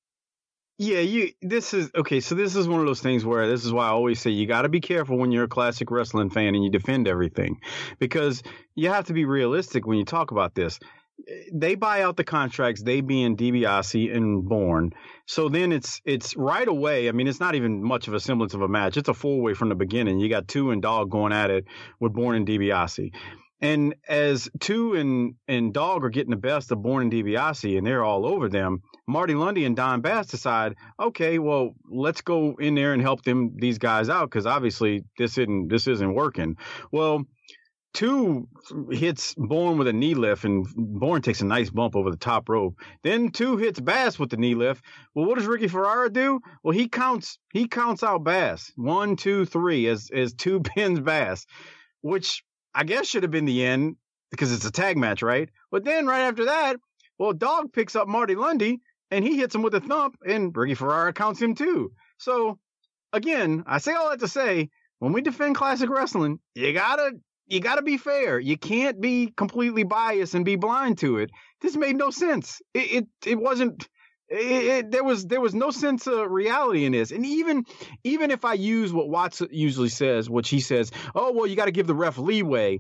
Yeah, this is one of those things where this is why I always say you got to be careful when you're a classic wrestling fan and you defend everything, because you have to be realistic when you talk about this. they buy out the contracts, they being DiBiase and Bourne. So then it's right away. I mean, it's not even much of a semblance of a match. It's a four-way from the beginning. You got Two and Dog going at it with Bourne and DiBiase. And as Two and Dog are getting the best of Bourne and DiBiase, and they're all over them, Marty Lundy and Don Bass decide, okay, well, let's go in there and help them, these guys out, because obviously this isn't working. Well, Two hits Bourne with a knee lift, and Bourne takes a nice bump over the top rope. Then Two hits Bass with the knee lift. Well, what does Ricky Ferreira do? Well, he counts out Bass. 1, 2, 3, as Two pins Bass, which I guess should have been the end because it's a tag match, right? But then right after that, well, Dog picks up Marty Lundy, and he hits him with a thump, and Ricky Ferreira counts him too. So, again, I say all that to say, when we defend classic wrestling, you gotta be fair. You can't be completely biased and be blind to it. This made no sense. There was no sense of reality in this. And even if I use what Watts usually says, which he says, oh, well, you got to give the ref leeway.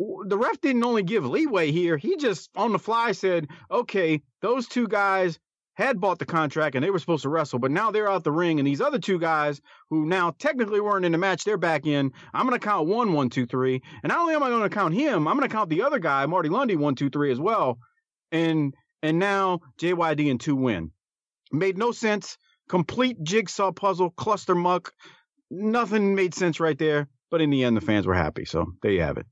The ref didn't only give leeway here. He just on the fly said, okay, those two guys had bought the contract and they were supposed to wrestle, but now they're out the ring. And these other two guys who now technically weren't in the match, they're back in. I'm going to count 1, 1, 2, 3. And not only am I going to count him, I'm going to count the other guy, Marty Lundy, 1, 2, 3 as well. And now JYD and Two win. Made no sense. Complete jigsaw puzzle, cluster muck. Nothing made sense right there. But in the end, the fans were happy. So there you have it.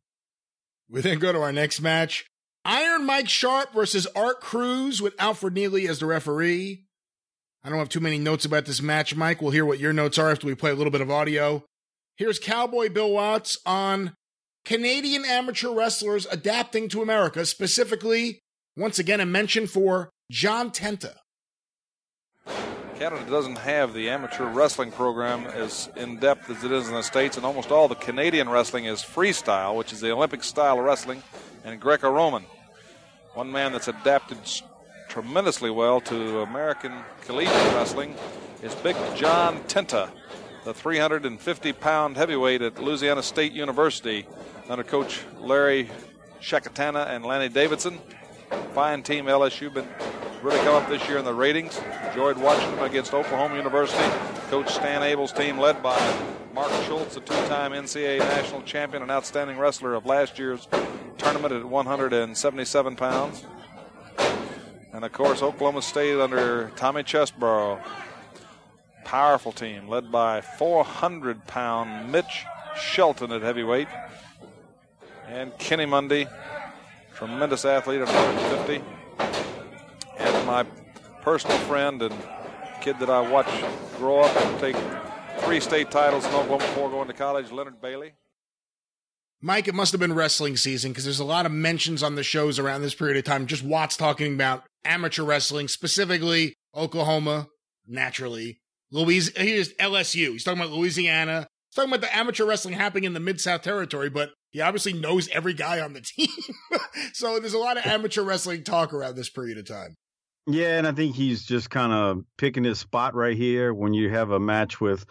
We then go to our next match. Iron Mike Sharp versus Art Cruz with Alfred Neely as the referee. I don't have too many notes about this match, Mike. We'll hear what your notes are after we play a little bit of audio. Here's Cowboy Bill Watts on Canadian amateur wrestlers adapting to America, specifically, once again, a mention for John Tenta. Canada doesn't have the amateur wrestling program as in-depth as it is in the States, and almost all the Canadian wrestling is freestyle, which is the Olympic style of wrestling, and Greco-Roman. One man that's adapted tremendously well to American collegiate wrestling is Big John Tenta, the 350-pound heavyweight at Louisiana State University under Coach Larry Shakatana and Lanny Davidson. Fine team, LSU, been really come up this year in the ratings. Enjoyed watching them against Oklahoma University. Coach Stan Abel's team led by Mark Schultz, a two-time NCAA national champion and outstanding wrestler of last year's tournament at 177 pounds. And, of course, Oklahoma State under Tommy Chesbrough. Powerful team led by 400-pound Mitch Shelton at heavyweight. And Kenny Mundy. Tremendous athlete at 150, and my personal friend and kid that I watched grow up and take 3 state titles in Oklahoma before going to college, Leonard Bailey. Mike, it must have been wrestling season because there's a lot of mentions on the shows around this period of time. Just Watts talking about amateur wrestling, specifically Oklahoma, naturally. Here's LSU. He's talking about Louisiana. He's talking about the amateur wrestling happening in the Mid-South Territory, but he obviously knows every guy on the team. So there's a lot of amateur wrestling talk around this period of time. Yeah, and I think he's just kind of picking his spot right here when you have a match with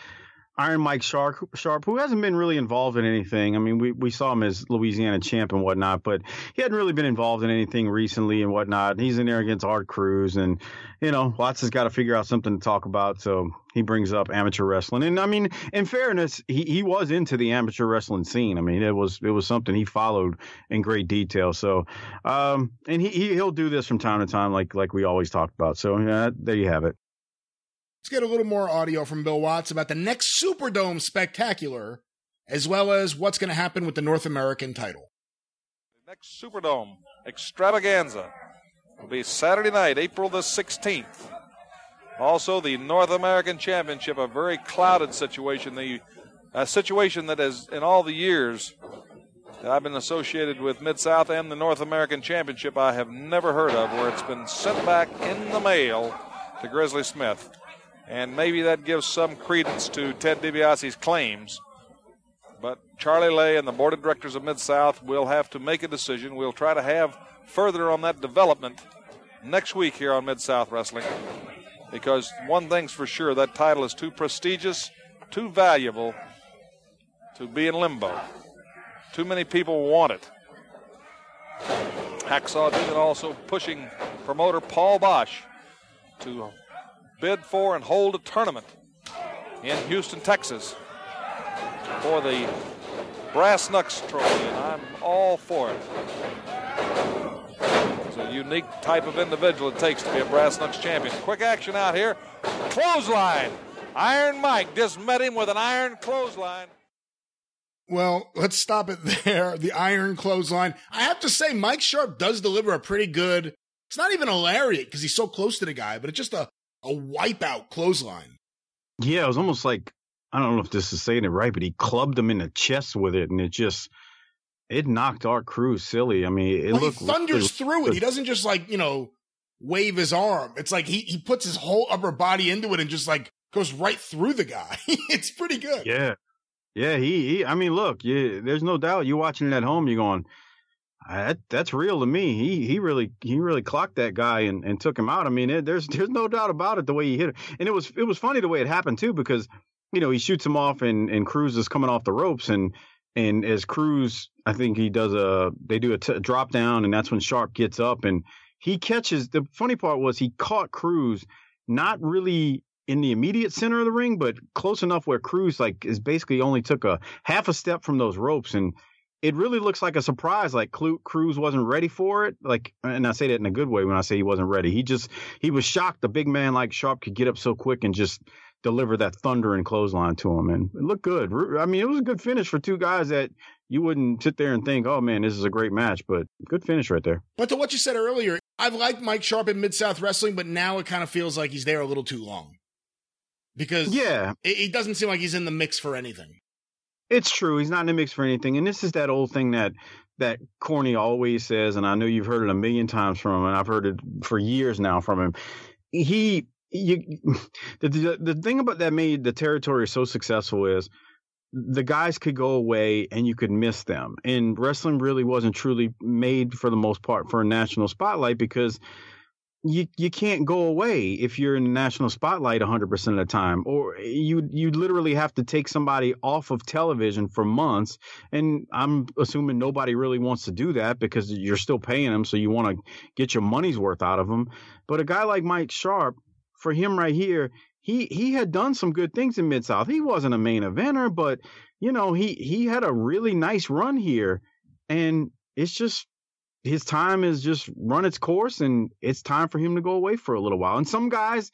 Iron Mike Sharp, who hasn't been really involved in anything. I mean, we saw him as Louisiana champ and whatnot, but he hadn't really been involved in anything recently and whatnot. He's in there against Art Cruz, and, you know, Watts has got to figure out something to talk about, so he brings up amateur wrestling. And, I mean, in fairness, he was into the amateur wrestling scene. I mean, it was something he followed in great detail. So, and he'll do this from time to time like we always talk about. So, yeah, there you have it. Let's get a little more audio from Bill Watts about the next Superdome Spectacular, as well as what's going to happen with the North American title. The next Superdome Extravaganza will be Saturday night, April the 16th. Also, the North American Championship, a very clouded situation, a situation that has, in all the years that I've been associated with Mid-South and the North American Championship, I have never heard of, where it's been sent back in the mail to Grizzly Smith. And maybe that gives some credence to Ted DiBiase's claims. But Charlie Lay and the board of directors of Mid-South will have to make a decision. We'll try to have further on that development next week here on Mid-South Wrestling. Because one thing's for sure, that title is too prestigious, too valuable to be in limbo. Too many people want it. Hacksaw Jim also pushing promoter Paul Bosch to bid for and hold a tournament in Houston, Texas for the Brass Knucks Trophy, and I'm all for it. It's a unique type of individual it takes to be a Brass Knucks champion. Quick action out here. Clothesline. Iron Mike just met him with an iron clothesline. Well, let's stop it there. The iron clothesline. I have to say, Mike Sharp does deliver a pretty good, it's not even a lariat because he's so close to the guy, but it's just a wipeout clothesline. Yeah, it was almost like, I don't know if this is saying it right, but he clubbed him in the chest with it, and it knocked our crew silly. I mean, he thunders through it. He doesn't just wave his arm. It's like he puts his whole upper body into it and just goes right through the guy. It's pretty good. Yeah. Yeah. There's no doubt you're watching it at home. You're going, that's real to me. He really clocked that guy and took him out. I mean, there's no doubt about it, the way he hit it. And it was funny the way it happened too, because, he shoots him off and Cruz is coming off the ropes. And as Cruz, I think they do a drop down, and that's when Sharp gets up and he catches. The funny part was he caught Cruz, not really in the immediate center of the ring, but close enough where Cruz is basically only took a half a step from those ropes. And it really looks like a surprise. Cruz wasn't ready for it. And I say that in a good way when I say he wasn't ready. He was shocked. The big man like Sharp could get up so quick and just deliver that thunder and clothesline to him, and it looked good. I mean, it was a good finish for two guys that you wouldn't sit there and think, oh man, this is a great match, but good finish right there. But to what you said earlier, I've liked Mike Sharp in Mid-South Wrestling, but now it kind of feels like he's there a little too long, because it doesn't seem like he's in the mix for anything. It's true. He's not in the mix for anything. And this is that old thing that Corny always says, and I know you've heard it a million times from him, and I've heard it for years now from him. The thing about that made the territory so successful is the guys could go away and you could miss them. And wrestling really wasn't truly made, for the most part, for a national spotlight, because you can't go away if you're in the national spotlight 100% of the time, or you literally have to take somebody off of television for months. And I'm assuming nobody really wants to do that, because you're still paying them, so you want to get your money's worth out of them. But a guy like Mike Sharp, for him right here, he had done some good things in Mid-South. He wasn't a main eventer, but he had a really nice run here, and it's just his time has just run its course, and it's time for him to go away for a little while. And some guys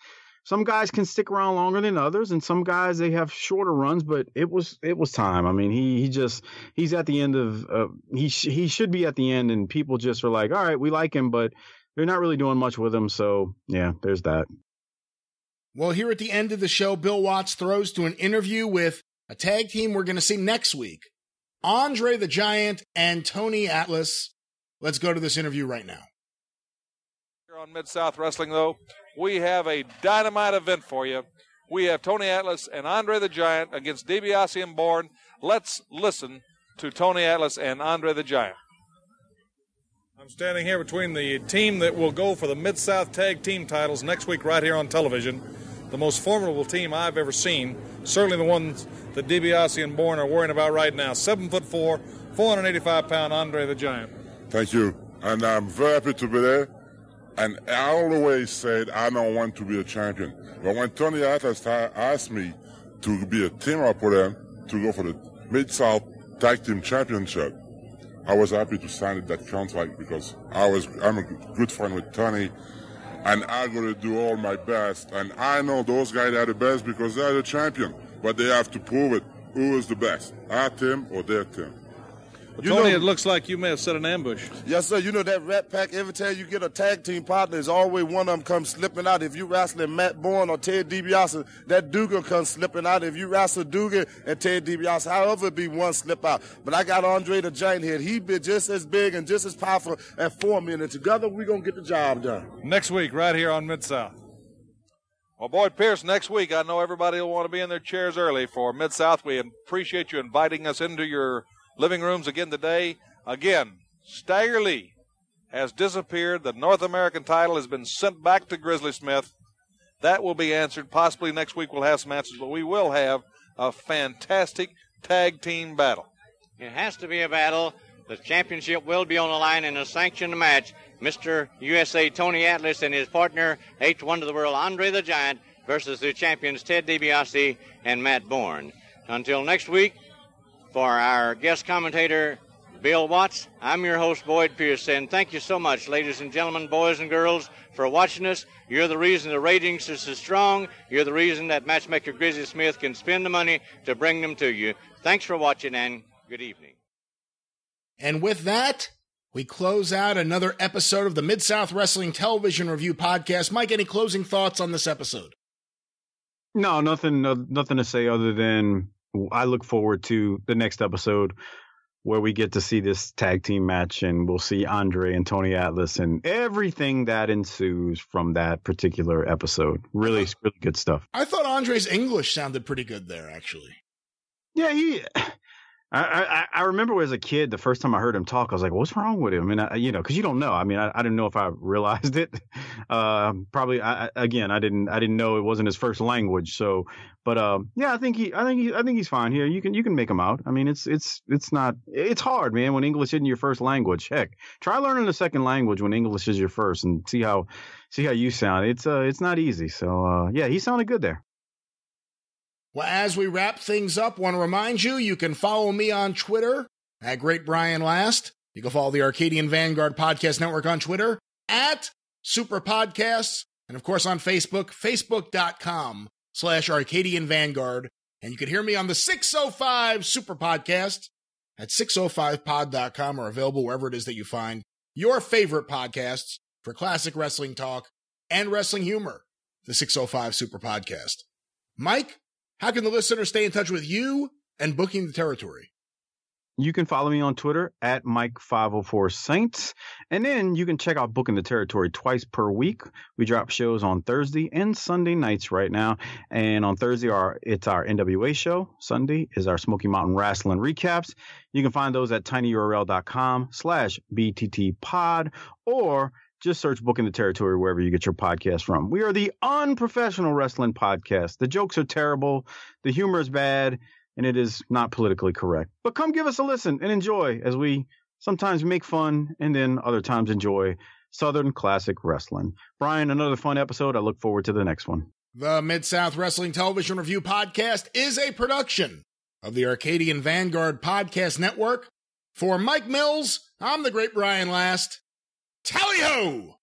can stick around longer than others, and some guys, they have shorter runs, but it was time. I mean, he's at the end of he should be at the end, and people just are like, all right, we like him, but they're not really doing much with him. So yeah, there's that. Well, here at the end of the show, Bill Watts throws to an interview with a tag team we're going to see next week, Andre the Giant and Tony Atlas. Let's go to this interview right now. Here on Mid-South Wrestling, though, we have a dynamite event for you. We have Tony Atlas and Andre the Giant against DiBiase and Bourne. Let's listen to Tony Atlas and Andre the Giant. I'm standing here between the team that will go for the Mid-South Tag Team titles next week right here on television. The most formidable team I've ever seen. Certainly the ones that DiBiase and Bourne are worrying about right now. 7'4", 485-pound Andre the Giant. Thank you. And I'm very happy to be there. And I always said I don't want to be a champion. But when Tony Atlas asked me to be a team opponent to go for the Mid-South Tag Team Championship, I was happy to sign that contract, because I'm a good friend with Tony, and I'm going to do all my best. And I know those guys are the best because they're the champion, but they have to prove it. Who is the best, our team or their team? Well, Tony, it looks like you may have set an ambush. Yes, sir. You know that Rat Pack, every time you get a tag team partner, there's always one of them comes slipping out. If you wrestling Matt Bourne or Ted DiBiase, that Duggan comes slipping out. If you wrestle Duggan and Ted DiBiase, however, it be one slip out. But I got Andre the Giant here. He be just as big and just as powerful at 4 minutes. Together, we're going to get the job done. Next week, right here on Mid-South. Well, Boyd Pierce, next week, I know everybody will want to be in their chairs early for Mid-South. We appreciate you inviting us into your living rooms again today. Again, Stagger Lee has disappeared. The North American title has been sent back to Grizzly Smith. That will be answered. Possibly next week we'll have some answers, but we will have a fantastic tag team battle. It has to be a battle. The championship will be on the line in a sanctioned match. Mr. USA Tony Atlas and his partner, H1 to the World, Andre the Giant, versus the champions Ted DiBiase and Matt Bourne. Until next week, for our guest commentator, Bill Watts, I'm your host, Boyd Pierce, and thank you so much, ladies and gentlemen, boys and girls, for watching us. You're the reason the ratings are so strong. You're the reason that matchmaker Grizzly Smith can spend the money to bring them to you. Thanks for watching, and good evening. And with that, we close out another episode of the Mid-South Wrestling Television Review Podcast. Mike, any closing thoughts on this episode? No, nothing to say other than I look forward to the next episode where we get to see this tag team match, and we'll see Andre and Tony Atlas and everything that ensues from that particular episode. Really, really good stuff. I thought Andre's English sounded pretty good there, actually. Yeah, I remember as a kid, the first time I heard him talk, I was like, what's wrong with him? And, because you don't know. I mean, I didn't know if I realized it. I didn't know it wasn't his first language. So, but I think he's fine here. You can make him out. I mean, it's hard, man, when English isn't your first language. Heck, try learning a second language when English is your first and see how you sound. It's not easy. So, he sounded good there. Well, as we wrap things up, want to remind you, you can follow me on Twitter at Great Brian Last. You can follow the Arcadian Vanguard Podcast Network on Twitter at Super Podcasts. And of course on Facebook, facebook.com/Arcadian Vanguard. And you can hear me on the 605 Super Podcast at 605pod.com, or available wherever it is that you find your favorite podcasts for classic wrestling talk and wrestling humor. The 605 Super Podcast. Mike, how can the listeners stay in touch with you and Booking the Territory? You can follow me on Twitter at Mike504Saints. And then you can check out Booking the Territory twice per week. We drop shows on Thursday and Sunday nights right now. And on Thursday, it's our NWA show. Sunday is our Smoky Mountain Wrestling recaps. You can find those at tinyurl.com/BTTpod, or just search Booking the Territory wherever you get your podcast from. We are the unprofessional wrestling podcast. The jokes are terrible, the humor is bad, and it is not politically correct. But come give us a listen and enjoy as we sometimes make fun and then other times enjoy Southern classic wrestling. Brian, another fun episode. I look forward to the next one. The Mid-South Wrestling Television Review Podcast is a production of the Arcadian Vanguard Podcast Network. For Mike Mills, I'm the Great Brian Last. Tally ho!